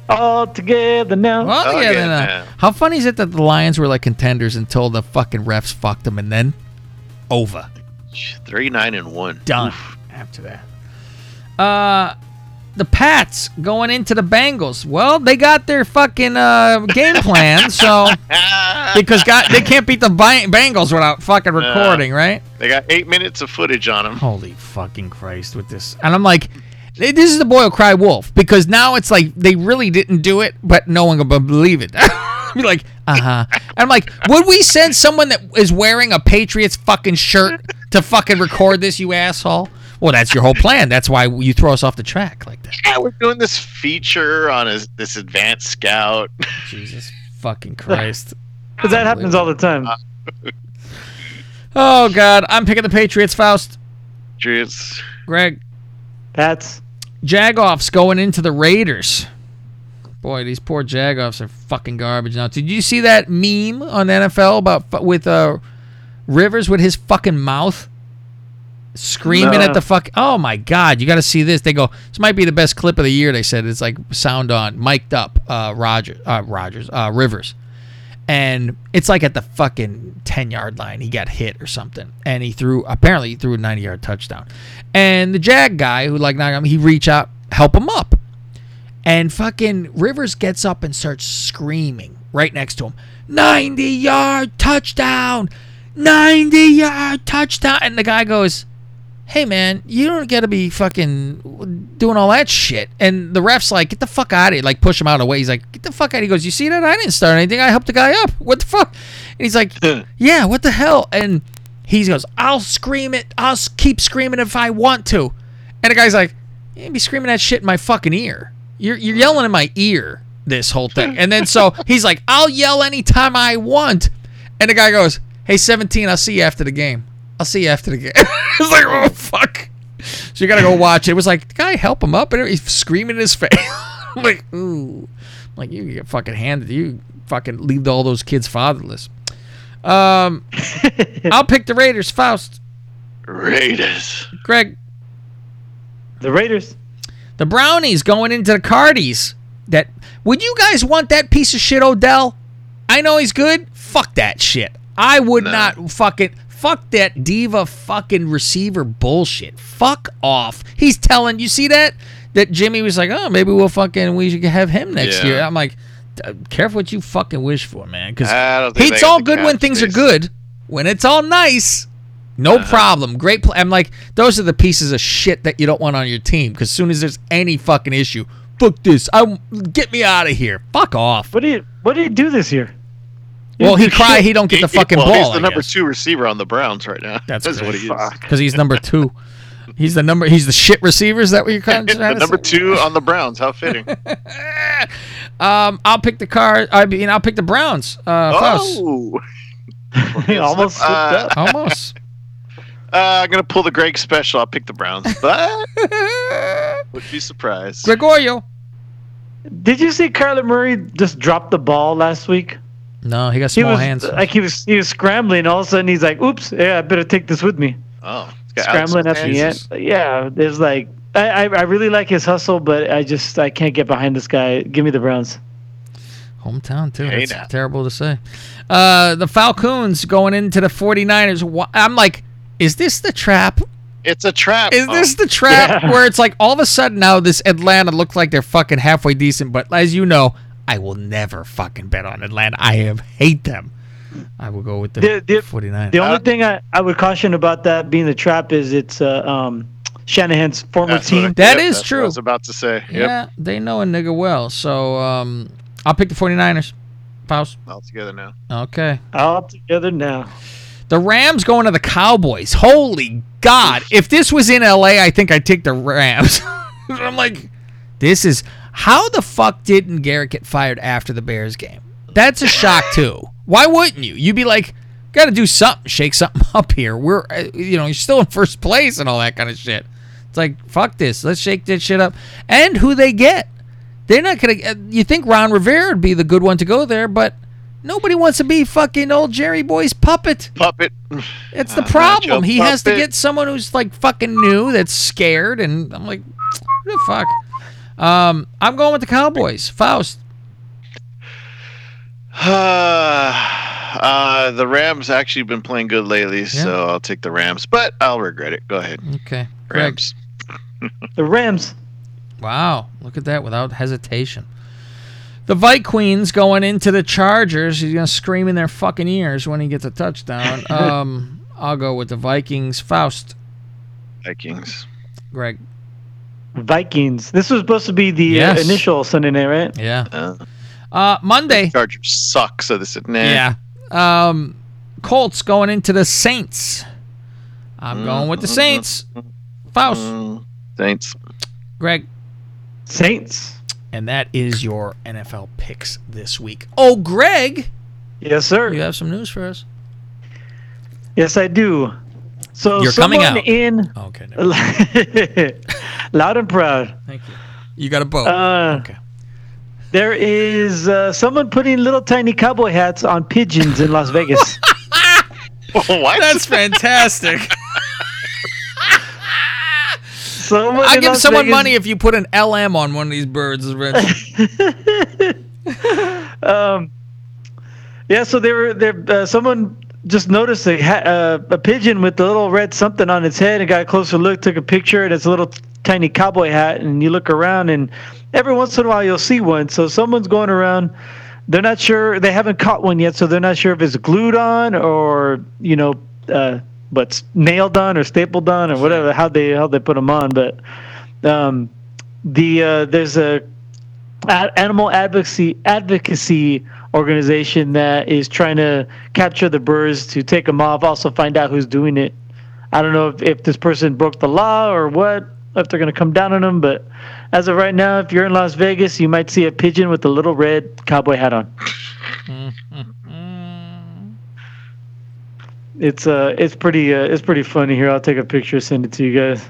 All together now. All together now. How funny is it that the Lions were like contenders until the fucking refs fucked them, and then over. 3-9-1. Done. Oof. After that. The Pats going into the Bengals. Well, they got their fucking game plan, so because they can't beat the Bengals without fucking recording, right? They got 8 minutes of footage on them. Holy fucking Christ with this. And I'm like, this is the boy who cry wolf, because now it's like they really didn't do it, but no one will believe it. Be like, And I'm like, would we send someone that is wearing a Patriots fucking shirt to fucking record this, you asshole? Well, that's your whole plan. That's why you throw us off the track like that. Yeah, we're doing this feature on this advanced scout. Jesus fucking Christ. Because that happens all the time. Oh, God. I'm picking the Patriots, Faust. Patriots. Greg. Pats. Jagoffs going into the Raiders. Boy, these poor Jagoffs are fucking garbage now. Did you see that meme on NFL about with Rivers with his fucking mouth? Screaming at the fuck. Oh, my God. You got to see this. They go, this might be the best clip of the year, they said. It's like sound on, mic'd up, Rivers. And it's like at the fucking 10-yard line. He got hit or something. And he threw, apparently he threw a 90-yard touchdown. And the Jag guy, who like knocked him, he reach out, help him up. And fucking Rivers gets up and starts screaming right next to him. 90-yard touchdown! 90-yard touchdown! And the guy goes, hey, man, you don't got to be fucking doing all that shit. And the ref's like, get the fuck out of here. Like, push him out of the way. He's like, get the fuck out of here. He goes, you see that? I didn't start anything. I helped the guy up. What the fuck? And he's like, yeah, what the hell? And he goes, I'll scream it. I'll keep screaming if I want to. And the guy's like, you ain't be screaming that shit in my fucking ear. You're yelling in my ear this whole thing. And then so he's like, I'll yell anytime I want. And the guy goes, hey, 17, I'll see you after the game. I'll see you after the game. It's like, oh, fuck. So you got to go watch it. It was like, the guy help him up, and he's screaming in his face. I'm like, ooh. I'm like, you get fucking handed. You fucking leave all those kids fatherless. I'll pick the Raiders, Faust. Raiders. Greg. The Raiders. The Brownies going into the Cardies. That, would you guys want that piece of shit, Odell? I know he's good. Fuck that shit. I would not fucking... Fuck that diva fucking receiver bullshit. Fuck off. He's telling, you see that? That Jimmy was like, oh, maybe we'll fucking, we should have him next year. I'm like, careful what you fucking wish for, man. Because it's all good when things are good. When it's all nice, no problem. Great play. I'm like, those are the pieces of shit that you don't want on your team. Because as soon as there's any fucking issue, fuck this. Get me out of here. Fuck off. What did he do this year? Well, he cried. He don't get the fucking ball. He's the number two receiver on the Browns right now. That's what he is. Because he's number two. He's the shit receiver. Is that what you're kind of trying to say? Number two on the Browns. How fitting. I'll pick the car. I'll pick the Browns. He almost slipped up. Almost. I'm gonna pull the Greg special. I'll pick the Browns, but would be surprised. Gregorio, did you see Kyler Murray just drop the ball last week? No, he got small hands. Like he was scrambling. All of a sudden, he's like, "Oops, yeah, I better take this with me." Oh, scrambling at the end. Yeah, it's like I really like his hustle, but I can't get behind this guy. Give me the Browns. Hometown too. Hey, that's terrible to say. The Falcons going into the 49ers. I'm like, is this the trap? It's a trap. Is this the trap where it's like all of a sudden now this Atlanta looks like they're fucking halfway decent, but as you know. I will never fucking bet on Atlanta. I hate them. I will go with the 49ers. The only thing I would caution about that being the trap is it's Shanahan's former team. That's true. What I was about to say. Yeah, they know a nigga well. So I'll pick the 49ers. Pause. All together now. Okay. All together now. The Rams going to the Cowboys. Holy God. If this was in L.A., I think I'd take the Rams. I'm like, this is... How the fuck didn't Garrett get fired after the Bears game? That's a shock, too. Why wouldn't you? You'd be like, got to do something, shake something up here. We're, you're still in first place and all that kind of shit. It's like, fuck this. Let's shake that shit up. And who they get. They're not going to, you think Ron Rivera would be the good one to go there, but nobody wants to be fucking old Jerry Boy's puppet. It's the problem. He has to get someone who's like fucking new, that's scared. And I'm like, who the fuck? I'm going with the Cowboys. Faust. The Rams actually been playing good lately, so I'll take the Rams, but I'll regret it. Go ahead. Okay. Rams. The Rams. Wow. Look at that without hesitation. The Vikings going into the Chargers. He's going to scream in their fucking ears when he gets a touchdown. I'll go with the Vikings. Faust. Vikings. Greg. Vikings. This was supposed to be the initial Sunday night, right? Yeah. Monday. The Chargers suck, so this is nah. Yeah. Colts going into the Saints. I'm going with the Saints. Faust. Saints. Greg. Saints. And that is your NFL picks this week. Oh, Greg. Yes, sir. You have some news for us. Yes, I do. So you're coming out. Loud and proud. Thank you. You got a boat. Okay. There is someone putting little tiny cowboy hats on pigeons in Las Vegas. What? That's fantastic. Someone I give someone Vegas. Money if you put an LM on one of these birds, Rich. Yeah, so someone just noticed a pigeon with the little red something on its head and got a closer look, took a picture, and it's a little tiny cowboy hat, and you look around, and every once in a while you'll see one. So someone's going around. They're not sure. They haven't caught one yet, so they're not sure if it's glued on or, but nailed on or stapled on or whatever, how they put them on. But there's a animal advocacy organization that is trying to capture the birds to take them off, also find out who's doing it. I don't know if this person broke the law or what, if they're going to come down on them. But as of right now, if you're in Las Vegas, you might see a pigeon with a little red cowboy hat on. It's pretty funny. Here, I'll take a picture, send it to you guys.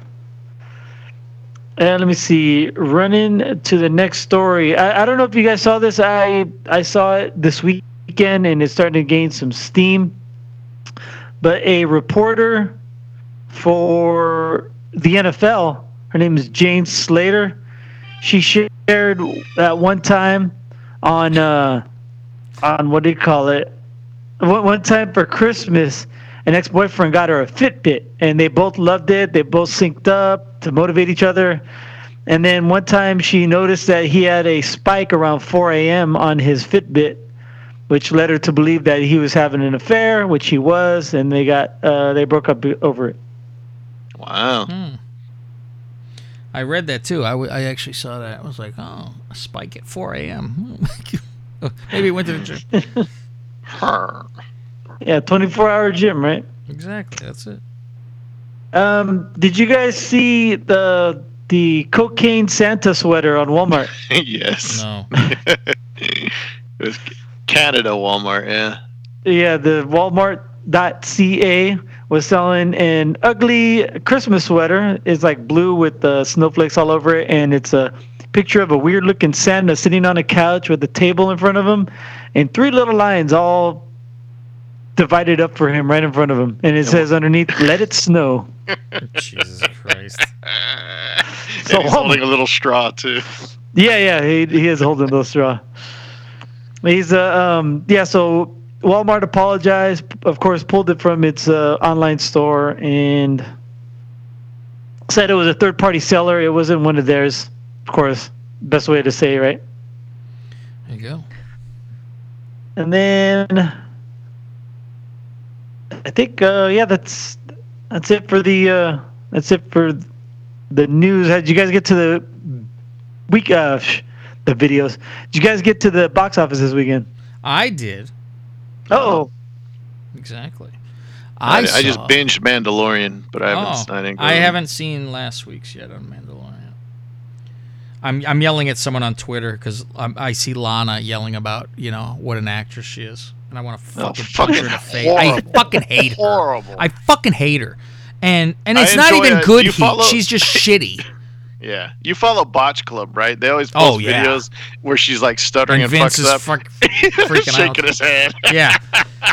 And let me see. Running to the next story. I don't know if you guys saw this. I saw it this weekend, and it's starting to gain some steam. But a reporter for the NFL, her name is Jane Slater. She shared at one time on one time for Christmas, an ex-boyfriend got her a Fitbit, and they both loved it. They both synced up to motivate each other. And then one time she noticed that he had a spike around 4 a.m. on his Fitbit, which led her to believe that he was having an affair, which he was, and they broke up over it. Wow. I read that, too. I actually saw that. I was like, oh, a spike at 4 a.m. Maybe it went to the gym. Yeah, 24-hour gym, right? Exactly, that's it. Did you guys see the cocaine Santa sweater on Walmart? Yes. No. It was Canada Walmart, yeah. Yeah, the Walmart.ca was selling an ugly Christmas sweater. It's like blue with snowflakes all over it, and it's a picture of a weird-looking Santa sitting on a couch with a table in front of him, and three little lines all divided up for him right in front of him. And it says underneath, "Let it snow." Jesus Christ. So he's holding a little straw, too. Yeah, he is holding a little straw. He's, so Walmart apologized, of course, pulled it from its online store, and said it was a third-party seller. It wasn't one of theirs. Of course, best way to say it, right? There you go. And then I think that's it for the news. Did you guys get to the week the videos? Did you guys get to the box office this weekend? I did. Oh. Exactly. I just binged Mandalorian, but I haven't seen last week's yet on Mandalorian. I'm yelling at someone on Twitter because I see Lana yelling about, what an actress she is. And I want to fucking punch her in the face. I fucking hate her. Horrible. I fucking hate her. And it's not even good heat. She's just shitty. Yeah. You follow Botch Club, right? They always post videos where she's like stuttering and Vince fucks up. Freaking shaking out. His head. Yeah.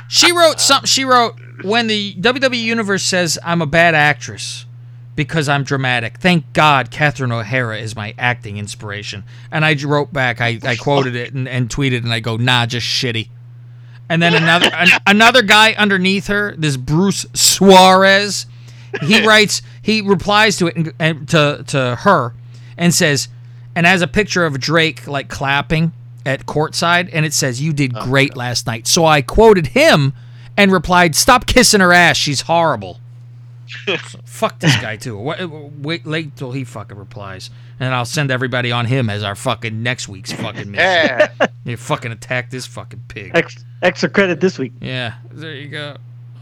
She wrote something. She wrote, "When the WWE Universe says I'm a bad actress because I'm dramatic. Thank God Catherine O'Hara is my acting inspiration." And I wrote back, I quoted it and tweeted, and I go, "Nah, just shitty." And then another guy underneath her, this Bruce Suarez, he replies to it and to her and says, and has a picture of Drake like clapping at courtside, and it says, "You did great last night." So I quoted him and replied, "Stop kissing her ass. She's horrible." So fuck this guy too. Wait till he fucking replies, and I'll send everybody on him as our fucking next week's fucking mission. You fucking attack this fucking pig. Extra credit this week. Yeah, there you go.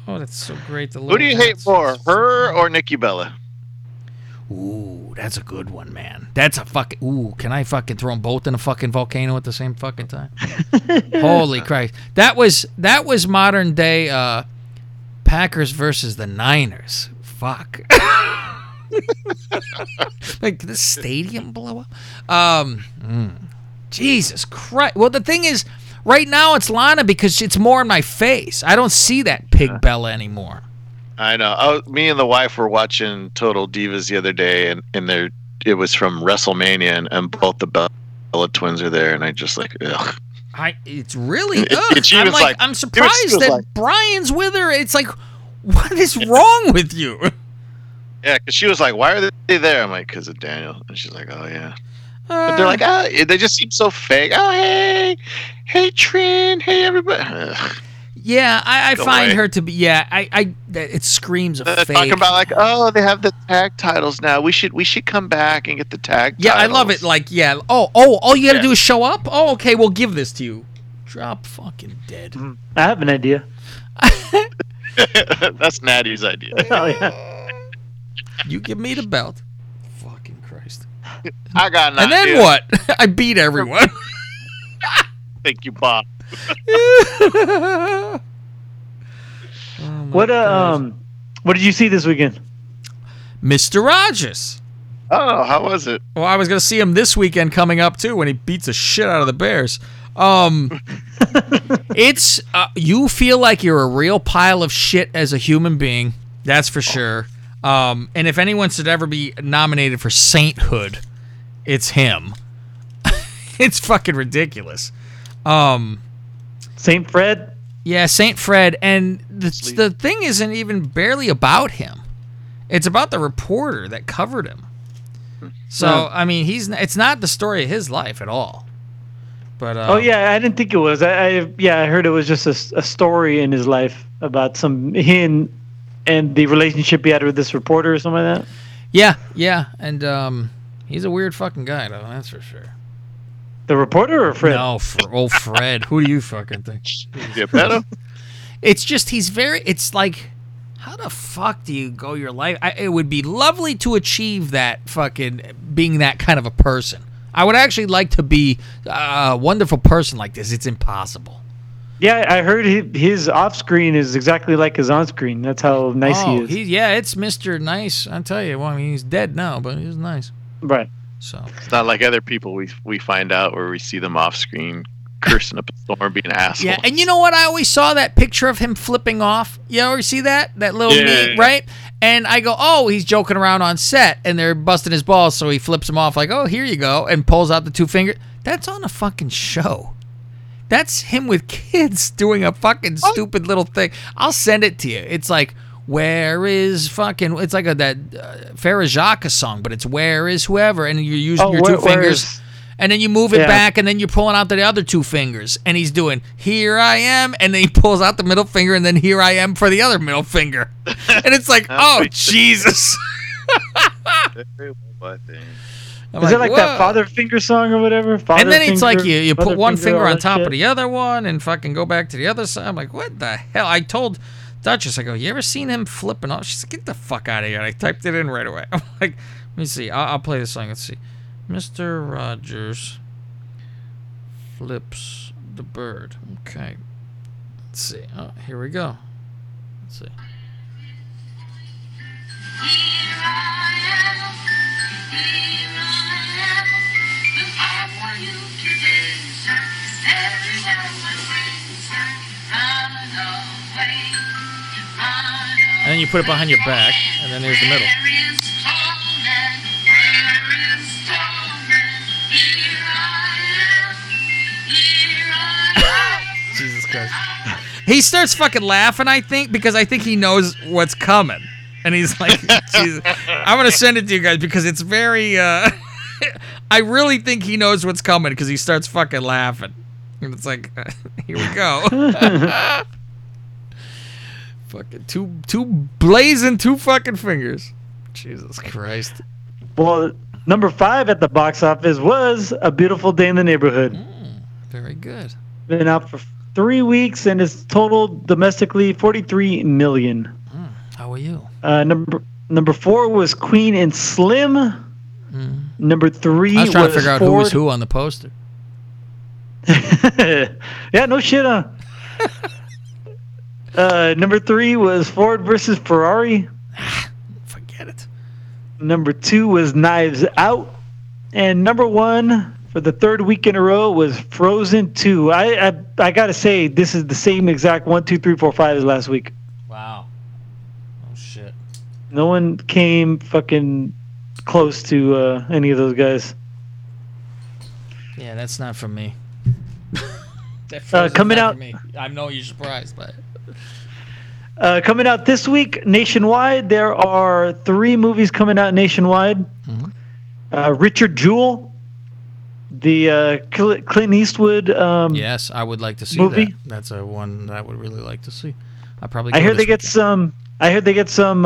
Oh, that's so great. Who do you hate more, her or Nikki Bella? Ooh, that's a good one, man. That's a fucking. Ooh, can I fucking throw them both in a fucking volcano at the same fucking time? Holy Christ, that was modern day Packers versus the Niners. Fuck. Like, did the stadium blow up? Jesus Christ. Well, the thing is, right now it's Lana because it's more in my face. I don't see that pig Bella anymore. I know. Oh, me and the wife were watching Total Divas the other day, and there it was from WrestleMania, and both the Bella twins are there, and I just like, ugh. It's really ugh. I'm like, I'm surprised that Brian's with her. It's like, what is wrong with you? Yeah, because she was like, why are they there? I'm like, because of Daniel. And she's like, oh, yeah. But they're like, oh, they just seem so fake. Oh, hey, Trin. Hey, everybody. Yeah, I find her to be, yeah, it screams of fake. Talking about like, oh, they have the tag titles now. We should come back and get the tag titles. Yeah, I love it. Like, yeah, oh, all you got to do is show up? Oh, okay, we'll give this to you. Drop fucking dead. I have an idea. That's Natty's idea. Oh, yeah. You give me the belt. Fucking Christ. I got an idea. And then what? I beat everyone. Thank you, Bob. Oh, what did you see this weekend? Mr. Rogers. Oh, how was it? Well, I was going to see him this weekend coming up too when he beats the shit out of the Bears. It's you feel like you're a real pile of shit as a human being. That's for sure. And if anyone should ever be nominated for sainthood, it's him. It's fucking ridiculous. Saint Fred? Yeah, Saint Fred. And the thing isn't even barely about him. It's about the reporter that covered him. So, yeah. I mean, it's not the story of his life at all. But oh, yeah, I didn't think it was. I heard it was just a story in his life about him and the relationship he had with this reporter or something like that. Yeah. And he's a weird fucking guy, though, that's for sure. The reporter or Fred? No, old Fred. Who do you fucking think? It's just it's like, how the fuck do you go your life? It would be lovely to achieve that fucking being that kind of a person. I would actually like to be a wonderful person like this. It's impossible. Yeah, I heard his off-screen is exactly like his on-screen. That's how nice he is. It's Mr. Nice. I'll tell you. Well, I mean, he's dead now, but he's nice. Right. So it's not like other people we find out where we see them off screen cursing up a storm, being assholes. Yeah, and you know what? I always saw that picture of him flipping off. You ever see that? That little knee, right? And I go, oh, he's joking around on set, and they're busting his balls, so he flips him off like, oh, here you go, and pulls out the two fingers. That's on a fucking show. That's him with kids doing a fucking stupid little thing. I'll send it to you. It's like, where is fucking... It's like that Farrah Jacques song, but it's where is whoever, and you're using your two fingers, and then you move it back, and then you're pulling out the other two fingers, and he's doing, here I am, and then he pulls out the middle finger, and then here I am for the other middle finger. And it's like, oh, Jesus. I'm is like, it like whoa. That father finger song or whatever? Father and then it's finger, like you put one finger on top of the other one and fucking go back to the other side. I'm like, what the hell? I told... Duchess, I go, you ever seen him flipping off? She's like, get the fuck out of here. And I typed it in right away. I'm like, let me see. I'll play this song. Let's see. Mr. Rogers flips the bird. Okay. Let's see. Oh, here we go. Let's see. Here I am. Here I am. How are you today, sir? Every time and then you put it behind your back, and then there's the middle. Jesus Christ. He starts fucking laughing, I think, because I think he knows what's coming. And he's like, Jesus. I'm going to send it to you guys because it's very... I really think he knows what's coming because he starts fucking laughing. And it's like, here we go. Fucking two blazing two fucking fingers. Jesus Christ. Well, number 5 at the box office was A Beautiful Day in the Neighborhood. Very good. Been out for 3 weeks and it's totaled domestically $43 million. How are you? Number 4 was Queen and Slim. Number 3 was trying to figure out who was who on the poster. Yeah, no shit, huh? Number 3 was Ford versus Ferrari. Forget it. Number 2 was Knives Out. And number 1 for the third week in a row was Frozen 2. I got to say, this is the same exact 1, 2, 3, 4, 5 as last week. Wow. No one came fucking close to any of those guys. Yeah, that's not from me. Coming out. Me. I know you're surprised, but. Coming out this week nationwide, there are 3 movies coming out nationwide. Mm-hmm. Richard Jewell, the Clint Eastwood. Yes, I would like to see movie. That. That's a one that I would really like to see. I probably. I hear they get some. I heard they get some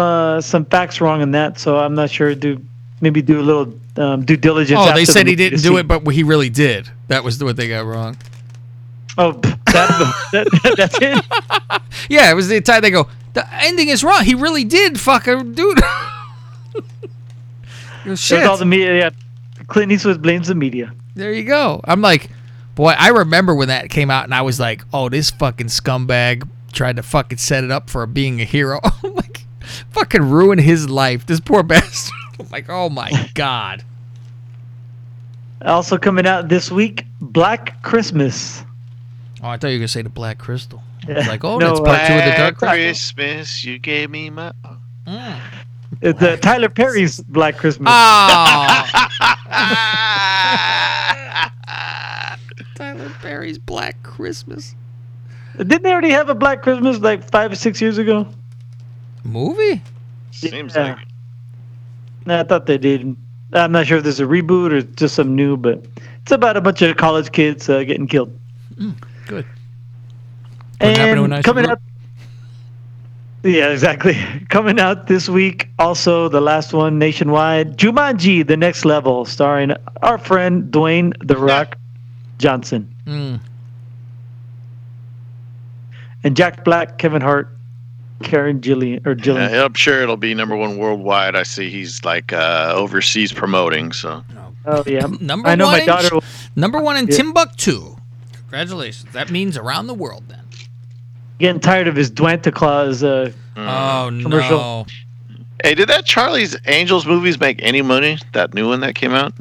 facts wrong in that, so I'm not sure. Maybe do a little due diligence. Oh, they said he didn't do it, but he really did. That was what they got wrong. Oh, that's it? Yeah, it was the entire. They go, the ending is wrong. He really did fuck a dude. Shit. All the media. Yeah. Clint Eastwood blames the media. There you go. I'm like, boy, I remember when that came out, and I was like, oh, this fucking scumbag tried to fucking set it up for being a hero. I'm like, fucking ruin his life. This poor bastard. I'm like, oh my god. Also coming out this week, Black Christmas. Oh, I thought you were gonna say the Black Crystal. I was like, oh, no, that's part 2 of the Dark Christmas. You gave me my. It's Tyler Perry's Black Christmas. Oh. Tyler Perry's Black Christmas. Didn't they already have a Black Christmas like 5 or 6 years ago? Movie? Seems like it. No, I thought they did. I'm not sure if there's a reboot or just some new, but it's about a bunch of college kids getting killed. Mm. Good. And coming out, yeah, exactly. Coming out this week, also the last one nationwide, Jumanji: The Next Level, starring our friend Dwayne The Rock Johnson. Mm. And Jack Black, Kevin Hart, Karen Gillian, or Gillian. Yeah, I'm sure it'll be #1 worldwide. I see he's like overseas promoting. So. Oh yeah, number one in Timbuktu. Congratulations. That means around the world then. Getting tired of his Duanta Claus commercial. No. Hey, did that Charlie's Angels movies make any money? That new one that came out?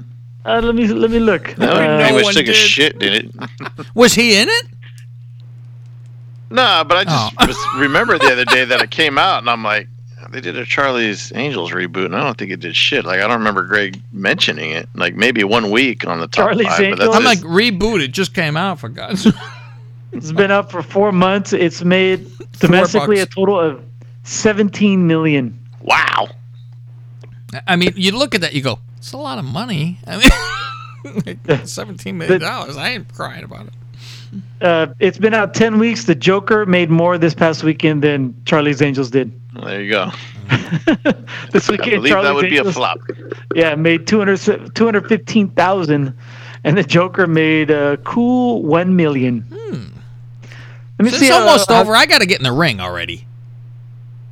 Let me look. No, no one took a shit, did it? Was he in it? No, but I just remembered the other day that it came out and I'm like, they did a Charlie's Angels reboot, and I don't think it did shit. Like, I don't remember Greg mentioning it. Like, maybe 1 week on the top Charlie's 5. But that's I'm like, reboot. It just came out, for God's sake. It's been up for 4 months. It's made domestically a total of $17 million. Wow. I mean, you look at that, you go, it's a lot of money. I mean, $17 million. I ain't crying about it. It's been out 10 weeks. The Joker made more this past weekend than Charlie's Angels did. Well, there you go. This weekend, I believe Charlie's that would Angels, be a flop. Yeah, made 215,000, and the Joker made a cool 1 million. Let me see. It's almost over. I got to get in the ring already.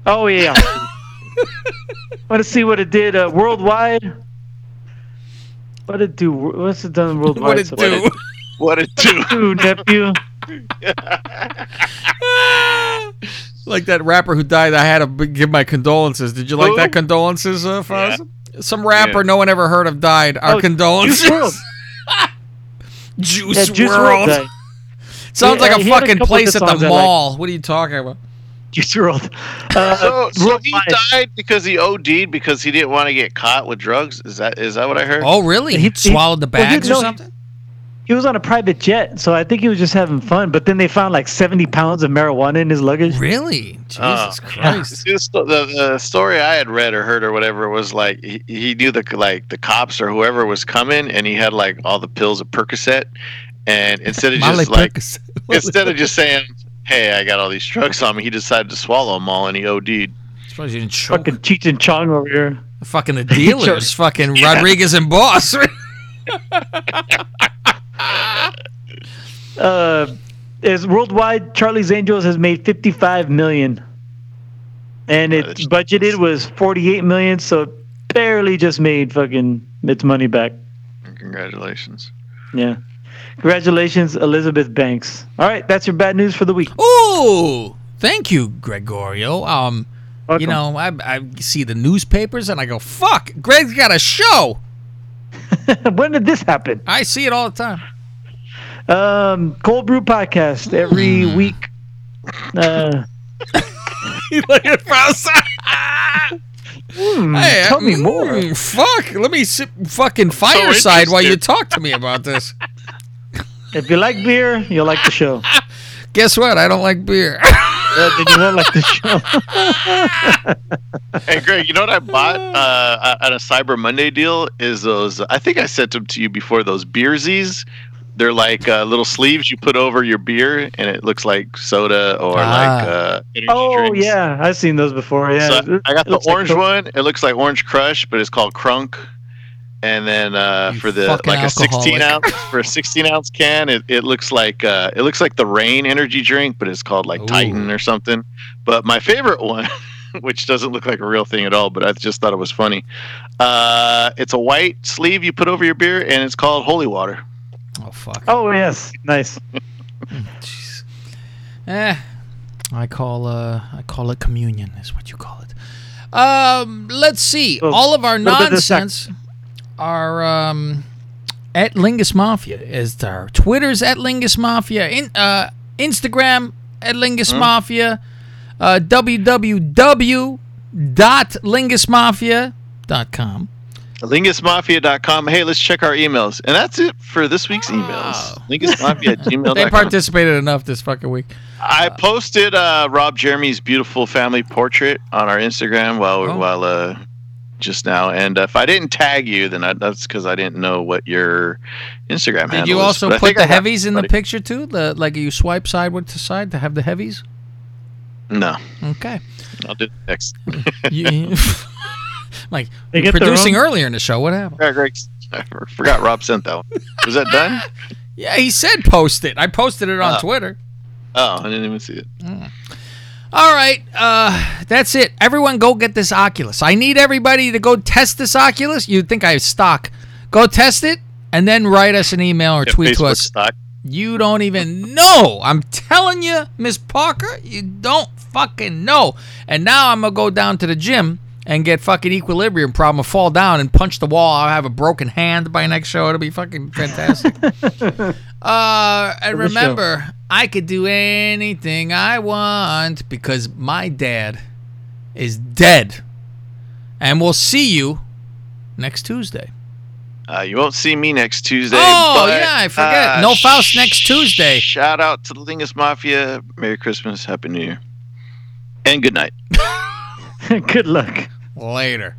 Oh yeah. Want to see what it did worldwide? What it do? What's it done worldwide? What it do? What a do, nephew. Like that rapper who died, I had to give my condolences. Did you like that condolences, Foz? Yeah. Some rapper no one ever heard of died. Our condolences. Juice WRLD. Sounds like a fucking place at the mall. Like. What are you talking about? Juice WRLD. So he died because he OD'd because he didn't want to get caught with drugs? Is that what I heard? Oh, really? He swallowed the bags or something? He was on a private jet, so I think he was just having fun. But then they found like 70 pounds of marijuana in his luggage. Really? Jesus Christ! The story I had read or heard or whatever was like he knew the cops or whoever was coming, and he had like all the pills of Percocet, and instead of just saying, "Hey, I got all these drugs on me," he decided to swallow them all, and he OD'd. I suppose you didn't choke. Fucking Cheech and Chong over here. Fucking the dealers. Fucking Rodriguez and Boss. As worldwide, Charlie's Angels has made $55 million, and its budgeted was $48 million, so it barely just made fucking its money back. Congratulations! Yeah, congratulations, Elizabeth Banks. All right, that's your bad news for the week. Ooh, thank you, Gregorio. Welcome. You know, I see the newspapers and I go, fuck, Greg's got a show. When did this happen? I see it all the time. Cold Brew podcast every week. Tell me more. Fuck. Let me sit fucking fireside while you talk to me about this. If you like beer, you'll like the show. Guess what? I don't like beer. Did you not like the show? Hey, Greg, you know what I bought on a Cyber Monday deal is those. I think I sent them to you before. Those beersies. They're like little sleeves you put over your beer, and it looks like soda or like energy drinks. Oh, yeah. I've seen those before. Yeah, so I got the orange one. It looks like Orange Crush, but it's called Crunk. And then for the like alcoholic. For a 16-ounce can, it looks like the Reign energy drink, but it's called like Titan or something. But my favorite one, which doesn't look like a real thing at all, but I just thought it was funny. It's a white sleeve you put over your beer, and it's called Holy Water. Oh fuck! Oh yes, nice. Jeez. I call it communion. Is what you call it. Let's see. All of our nonsense. Our at Lingus Mafia is our Twitter's at Lingus Mafia, Instagram at Lingus Mafia, www.lingusmafia.com. LingusMafia.com. Hey, let's check our emails. And that's it for this week's emails. LingusMafia@gmail.com. They participated enough this fucking week. I posted Rob Jeremy's beautiful family portrait on our Instagram while just now, and if I didn't tag you, then that's because I didn't know what your Instagram handle is. Did you also put the heavies in the picture too? Like you swipe sideward to side to have the heavies? No. Okay. I'll do it next. Like producing earlier in the show. What happened? Yeah, Greg, I forgot Rob sent that one. Was that done? Yeah, he said post it. I posted it on Twitter. Oh, I didn't even see it. All right, that's it. Everyone go get this Oculus. I need everybody to go test this Oculus. You'd think I have stock. Go test it, and then write us an email or tweet to us. Stock. You don't even know. I'm telling you, Miss Parker, you don't fucking know. And now I'm going to go down to the gym and get fucking equilibrium problem, fall down and punch the wall. I'll have a broken hand by next show. It'll be fucking fantastic. And remember, I could do anything I want because my dad is dead. And we'll see you next Tuesday. You won't see me next Tuesday. Oh, but, yeah, I forget. No Faust next Tuesday. Shout out to the Lingus Mafia. Merry Christmas. Happy New Year. And good night. Good luck. Later.